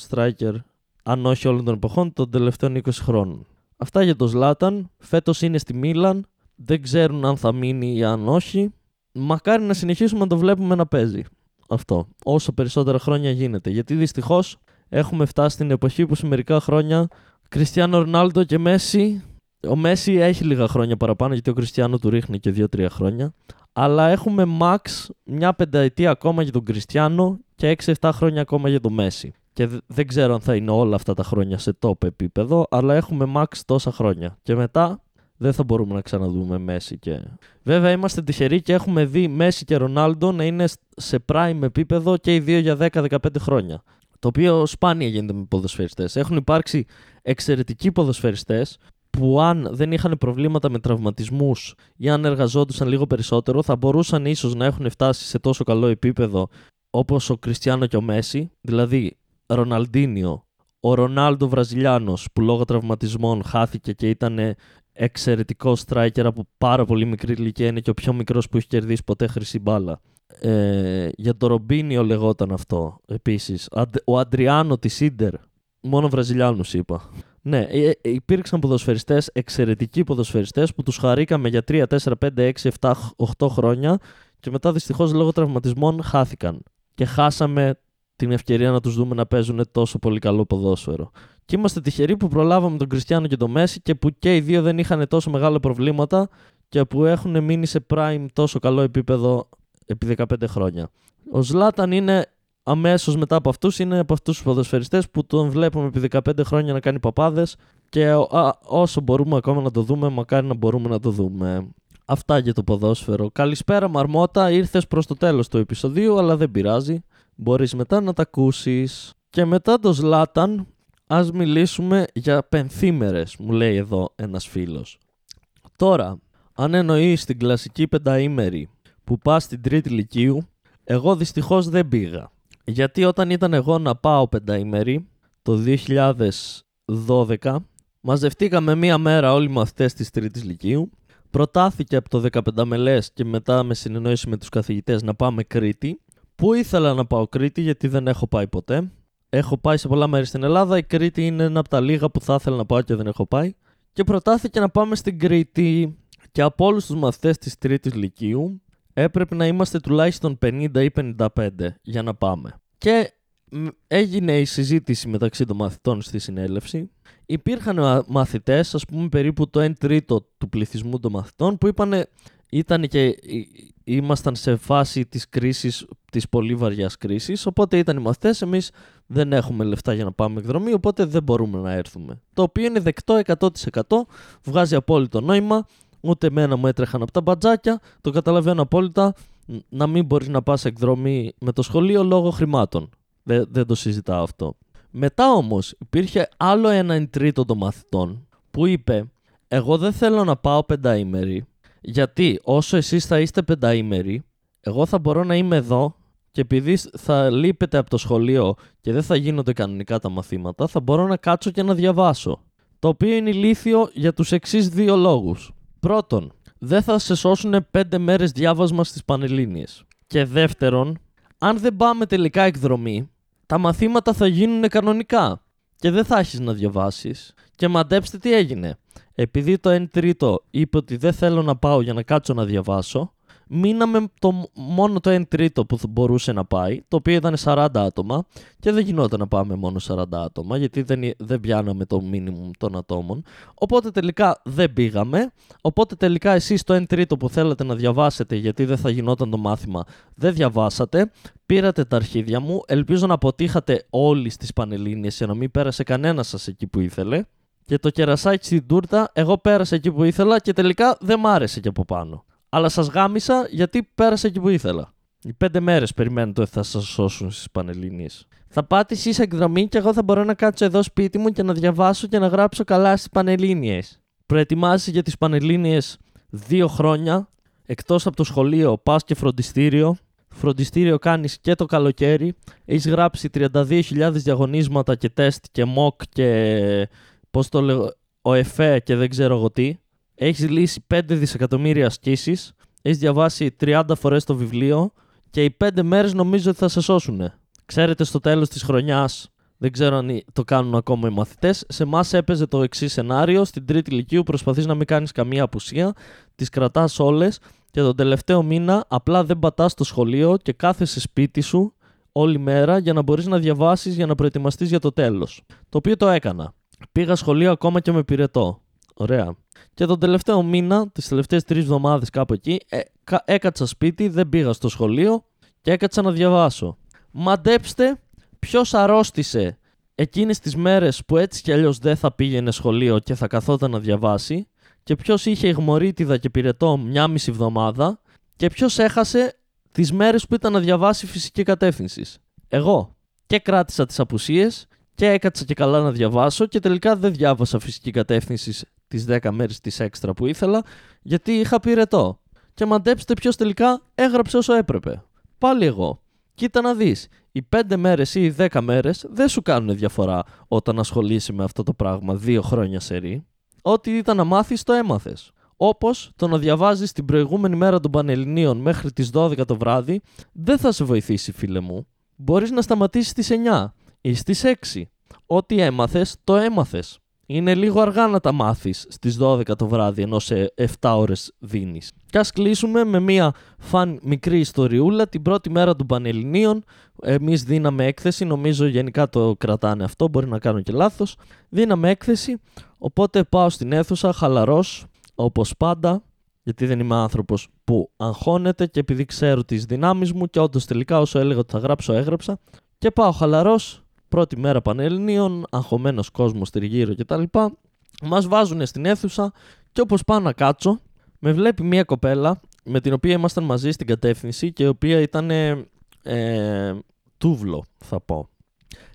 striker, αν όχι όλων των εποχών, των τελευταίων είκοσι χρόνων. Αυτά για τον Ζλάταν. Φέτος είναι στη Μίλαν. Δεν ξέρουν αν θα μείνει ή αν όχι. Μακάρι να συνεχίσουμε να το βλέπουμε να παίζει. Αυτό. Όσο περισσότερα χρόνια γίνεται. Γιατί δυστυχώς έχουμε φτάσει στην εποχή που σε μερικά χρόνια Κριστιάνο Ρονάλντο και Μέση. Ο Μέση έχει λίγα χρόνια παραπάνω, γιατί ο Κριστιάνο του ρίχνει και δύο τρία χρόνια. Αλλά έχουμε max μια πενταετία ακόμα για τον Κριστιάνο και έξι εφτά χρόνια ακόμα για τον Μέση. και δεν ξέρω αν θα είναι όλα αυτά τα χρόνια σε top επίπεδο, αλλά έχουμε max τόσα χρόνια. Και μετά δεν θα μπορούμε να ξαναδούμε Μέση και... Βέβαια είμαστε τυχεροί και έχουμε δει Μέση και Ρονάλντο να είναι σε prime επίπεδο και οι δύο για δέκα με δεκαπέντε χρόνια. Το οποίο σπάνια γίνεται με ποδοσφαιριστές. Έχουν υπάρξει εξαιρετικοί ποδοσφαιριστές που αν δεν είχαν προβλήματα με τραυματισμούς ή αν εργαζόντουσαν λίγο περισσότερο θα μπορούσαν ίσως να έχουν φτάσει σε τόσο καλό επίπεδο όπως ο Κριστιάνο και ο Μέση, δηλαδή Ροναλντίνιο, ο Ρονάλντο Βραζιλιάνος που λόγω τραυματισμών χάθηκε και ήταν εξαιρετικό striker από πάρα πολύ μικρή ηλικία, είναι και ο πιο μικρός που έχει κερδίσει ποτέ χρυσή μπάλα. Ε, για το Ρομπίνιο λεγόταν αυτό επίσης. Ο Αντριάνο της Ίντερ, μόνο Βραζιλιάνους είπα. Ναι, υπήρξαν ποδοσφαιριστές, εξαιρετικοί ποδοσφαιριστές που τους χαρήκαμε για τρία, τέσσερα, πέντε, έξι, επτά, οκτώ χρόνια και μετά δυστυχώς λόγω τραυματισμών χάθηκαν και χάσαμε την ευκαιρία να τους δούμε να παίζουν τόσο πολύ καλό ποδόσφαιρο. Και είμαστε τυχεροί που προλάβαμε τον Κριστιάνο και τον Μέση και που και οι δύο δεν είχαν τόσο μεγάλα προβλήματα και που έχουν μείνει σε prime τόσο καλό επίπεδο επί δεκαπέντε χρόνια. Ο Ζλάταν είναι αμέσως μετά από αυτούς, είναι από αυτούς τους ποδοσφαιριστές που τον βλέπουμε επί δεκαπέντε χρόνια να κάνει παπάδες και α, όσο μπορούμε ακόμα να το δούμε, μακάρι να μπορούμε να το δούμε. Αυτά για το ποδόσφαιρο. Καλησπέρα Μαρμότα, ήρθες προς το τέλος του επεισοδίου, αλλά δεν πειράζει. Μπορείς μετά να τα ακούσεις. Και μετά το Ζλάταν, ας μιλήσουμε για πενθήμερες, μου λέει εδώ ένας φίλος. Τώρα, αν εννοείς την κλασική πενταήμερη που πας στην τρίτη λυκείου, εγώ δυστυχώς δεν πήγα. Γιατί όταν ήταν εγώ να πάω πενταήμερη, το δύο χιλιάδες δώδεκα, μαζευτήκαμε μία μέρα όλοι οι μαθητές της τρίτης λυκείου, προτάθηκε από το δεκαπέντε μελές και μετά με συνεννόηση με τους καθηγητές να πάμε Κρήτη, που ήθελα να πάω Κρήτη γιατί δεν έχω πάει ποτέ. Έχω πάει σε πολλά μέρη στην Ελλάδα, η Κρήτη είναι ένα από τα λίγα που θα ήθελα να πάω και δεν έχω πάει. Και προτάθηκε να πάμε στην Κρήτη και από όλους τους μαθητές της τρίτης λυκείου έπρεπε να είμαστε τουλάχιστον πενήντα ή πενήντα πέντε για να πάμε. Και έγινε η συζήτηση μεταξύ των μαθητών στη συνέλευση. Υπήρχαν μαθητές, ας πούμε περίπου το ένα τρίτο του πληθυσμού των μαθητών, που είπανε, ήταν και ήμασταν σε φάση της κρίσης, της πολύ βαριάς κρίσης, οπότε ήταν οι μαθητές, εμείς δεν έχουμε λεφτά για να πάμε εκδρομή, οπότε δεν μπορούμε να έρθουμε. Το οποίο είναι δεκτό εκατό τοις εκατό, βγάζει απόλυτο νόημα. Ούτε εμένα μου έτρεχαν από τα μπατζάκια, το καταλαβαίνω απόλυτα, να μην μπορείς να πας εκδρομή με το σχολείο λόγω χρημάτων. Δεν, δεν το συζητάω αυτό. Μετά όμως υπήρχε άλλο ένα τρίτο των μαθητών που είπε «Εγώ δεν θέλω να πάω πενταήμερη, γιατί όσο εσείς θα είστε πενταήμεροι, εγώ θα μπορώ να είμαι εδώ και επειδή θα λείπετε από το σχολείο και δεν θα γίνονται κανονικά τα μαθήματα, θα μπορώ να κάτσω και να διαβάσω». Το οποίο είναι ηλίθιο για τους εξής δύο λόγους. Πρώτον, δεν θα σε σώσουν πέντε μέρες διάβασμα στις Πανελλήνιες. Και δεύτερον, αν δεν πάμε τελικά εκδρομή, τα μαθήματα θα γίνουν κανονικά και δεν θα έχεις να διαβάσεις. Και μαντέψτε τι έγινε. Επειδή το ένα τρίτο είπε ότι δεν θέλω να πάω για να κάτσω να διαβάσω, μείναμε το, μόνο το ένα τρίτο που μπορούσε να πάει, το οποίο ήταν σαράντα άτομα και δεν γινόταν να πάμε μόνο σαράντα άτομα γιατί δεν, δεν πιάναμε το μίνιμουμ των ατόμων, οπότε τελικά δεν πήγαμε, οπότε τελικά εσείς το ένα τρίτο που θέλατε να διαβάσετε γιατί δεν θα γινόταν το μάθημα δεν διαβάσατε, πήρατε τα αρχίδια μου, ελπίζω να αποτύχατε όλοι στις Πανελλήνιες για να μην πέρασε κανένα σας εκεί που ήθελε και το κερασάκι στην τούρτα εγώ πέρασα εκεί που ήθελα και τελικά δεν μ' άρεσε και από πάνω. Αλλά σας γάμισα γιατί πέρασα εκεί που ήθελα. Οι πέντε μέρες περιμένετε ότι θα σας σώσουν στις Πανελλήνιες. Θα πάτε εσείς εκδρομή και εγώ θα μπορώ να κάτσω εδώ σπίτι μου και να διαβάσω και να γράψω καλά στις Πανελλήνιες. Προετοιμάσαι για τις Πανελλήνιες δύο χρόνια. Εκτός από το σχολείο πας και φροντιστήριο. Φροντιστήριο κάνεις και το καλοκαίρι. Έχεις γράψει τριάντα δύο χιλιάδες διαγωνίσματα και τεστ και mock και πώς το λέγω, ο ΕΦΕ και δεν ξέρω εγώ τι. Έχεις λύσει πέντε δισεκατομμύρια ασκήσεις, έχεις διαβάσει τριάντα φορές το βιβλίο και οι πέντε μέρες νομίζω ότι θα σε σώσουν. Ξέρετε, στο τέλος της χρονιάς, δεν ξέρω αν το κάνουν ακόμα οι μαθητές, σε εμάς έπαιζε το εξής σενάριο: στην τρίτη λυκείου προσπαθείς να μην κάνεις καμία απουσία, τις κρατάς όλες και τον τελευταίο μήνα απλά δεν πατάς το σχολείο και κάθεσαι σπίτι σου όλη μέρα για να μπορείς να διαβάσεις για να προετοιμαστείς για το τέλος. Το οποίο το έκανα. Πήγα σχολείο ακόμα και με πυρετό. Ωραία. Και τον τελευταίο μήνα, τις τελευταίες τρεις εβδομάδες κάπου εκεί, ε, κα, έκατσα σπίτι, δεν πήγα στο σχολείο και έκατσα να διαβάσω. Μαντέψτε ποιος αρρώστησε εκείνες τις μέρες που έτσι κι αλλιώς δεν θα πήγαινε σχολείο και θα καθόταν να διαβάσει, και ποιος είχε αιχμωρίτιδα και πυρετό μια μισή εβδομάδα, και ποιος έχασε τις μέρες που ήταν να διαβάσει φυσική κατεύθυνση. Εγώ. Και κράτησα τις απουσίες και έκατσα και καλά να διαβάσω και τελικά δεν διάβασα φυσική κατεύθυνση τις δέκα μέρες της έξτρα που ήθελα, γιατί είχα πυρετό. Και μαντέψτε ποιος τελικά έγραψε όσο έπρεπε. Πάλι εγώ. Κοίτα να δεις, οι πέντε μέρες ή οι δέκα μέρες δεν σου κάνουν διαφορά όταν ασχολείσαι με αυτό το πράγμα δύο χρόνια σερί. Ό,τι ήταν να μάθεις το έμαθες. Όπως το να διαβάζεις την προηγούμενη μέρα των Πανελληνίων μέχρι τις δώδεκα το βράδυ δεν θα σε βοηθήσει, φίλε μου. Μπορείς να σταματήσεις στις εννιά ή στις έξι. Ό,τι έμαθες, το έμαθες. Είναι λίγο αργά να τα μάθεις στις δώδεκα το βράδυ, ενώ σε επτά ώρες δίνεις. Και ας κλείσουμε με μια φαν μικρή ιστοριούλα. Την πρώτη μέρα των Πανελληνίων, εμείς δίναμε έκθεση, νομίζω γενικά το κρατάνε αυτό, μπορεί να κάνω και λάθος. Δίναμε έκθεση, οπότε πάω στην αίθουσα χαλαρός, όπως πάντα, γιατί δεν είμαι άνθρωπος που αγχώνεται και επειδή ξέρω τις δυνάμεις μου και όντως τελικά όσο έλεγα ότι θα γράψω, έγραψα. Και πάω χαλαρός. Πρώτη μέρα Πανελληνίων, αγχωμένος κόσμος τριγύρω κτλ. Μας βάζουν στην αίθουσα και όπως πάω να κάτσω, με βλέπει μια κοπέλα με την οποία ήμασταν μαζί στην κατεύθυνση και η οποία ήταν ε, ε, τούβλο, θα πω.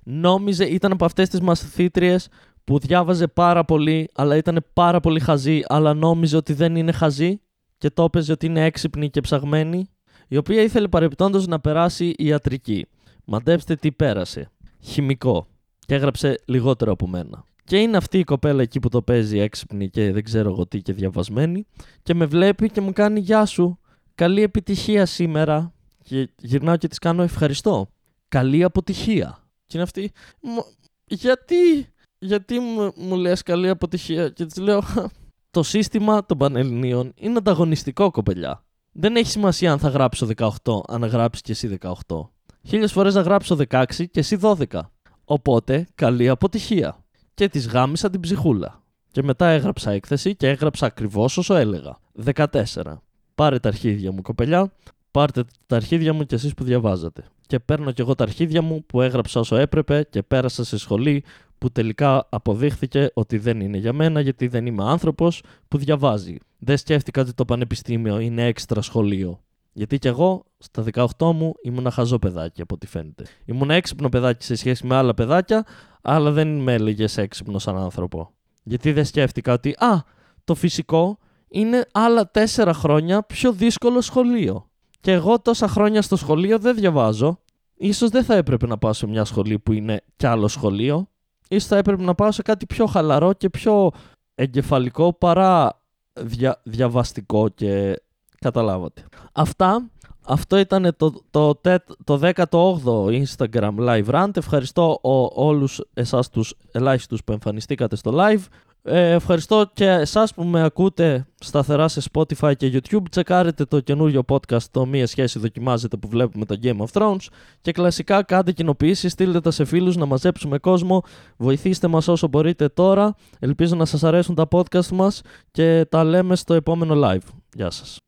Νόμιζε, ήταν από αυτές τις μαθήτριες που διάβαζε πάρα πολύ, αλλά ήταν πάρα πολύ χαζή, αλλά νόμιζε ότι δεν είναι χαζή και το έπαιζε ότι είναι έξυπνη και ψαγμένη, η οποία ήθελε παρεπιπτόντως να περάσει ιατρική. Μαντέψτε τι πέρασε. Χημικό. Και έγραψε λιγότερο από μένα. Και είναι αυτή η κοπέλα εκεί που το παίζει έξυπνη και δεν ξέρω εγώ τι και διαβασμένη. Και με βλέπει και μου κάνει γεια σου. Καλή επιτυχία σήμερα. Και γυρνάω και της κάνω ευχαριστώ. Καλή αποτυχία. Και είναι αυτή. Γιατί, γιατί μου, μου λες καλή αποτυχία? Και της λέω. Το σύστημα των Πανελληνίων είναι ανταγωνιστικό, κοπελιά. Δεν έχει σημασία αν θα γράψω δεκαοκτώ, αν γράψεις και εσύ δεκαοκτώ. Χίλιες φορές να γράψω δεκαέξι και εσύ δώδεκα. Οπότε, καλή αποτυχία. Και της γάμισα την ψυχούλα. Και μετά έγραψα έκθεση και έγραψα ακριβώς όσο έλεγα. δεκατέσσερα. Πάρε τα αρχίδια μου, κοπελιά. Πάρτε τα αρχίδια μου κι εσείς που διαβάζατε. Και παίρνω κι εγώ τα αρχίδια μου που έγραψα όσο έπρεπε και πέρασα σε σχολή που τελικά αποδείχθηκε ότι δεν είναι για μένα, γιατί δεν είμαι άνθρωπος που διαβάζει. Δεν σκέφτηκα ότι το πανεπιστήμιο είναι έξτρα σχολείο. Γιατί κι εγώ στα δεκαοκτώ μου ήμουν χαζό παιδάκι, από ό,τι φαίνεται. Ήμουν έξυπνο παιδάκι σε σχέση με άλλα παιδάκια, αλλά δεν με έλεγε έξυπνο σαν άνθρωπο. Γιατί δεν σκέφτηκα ότι, α, το φυσικό είναι άλλα τέσσερα χρόνια πιο δύσκολο σχολείο. Και εγώ τόσα χρόνια στο σχολείο δεν διαβάζω. Ίσως δεν θα έπρεπε να πάω σε μια σχολή που είναι κι άλλο σχολείο. Ίσως θα έπρεπε να πάω σε κάτι πιο χαλαρό και πιο εγκεφαλικό παρά δια, διαβαστικό και. Καταλάβατε. Αυτά, αυτό ήταν το, το, το, το δέκατο όγδοο Instagram Live Rant. Ευχαριστώ ο, όλους εσάς τους ελάχιστους που εμφανιστήκατε στο live. Ε, ευχαριστώ και εσάς που με ακούτε σταθερά σε Spotify και YouTube. Τσεκάρετε το καινούριο podcast το Μία Σχέση Δοκιμάζεται που βλέπουμε τα Game of Thrones και κλασικά κάντε κοινοποιήσεις, στείλτε τα σε φίλους να μαζέψουμε κόσμο, βοηθήστε μας όσο μπορείτε τώρα. Ελπίζω να σας αρέσουν τα podcast μας και τα λέμε στο επόμενο live. Γεια σας.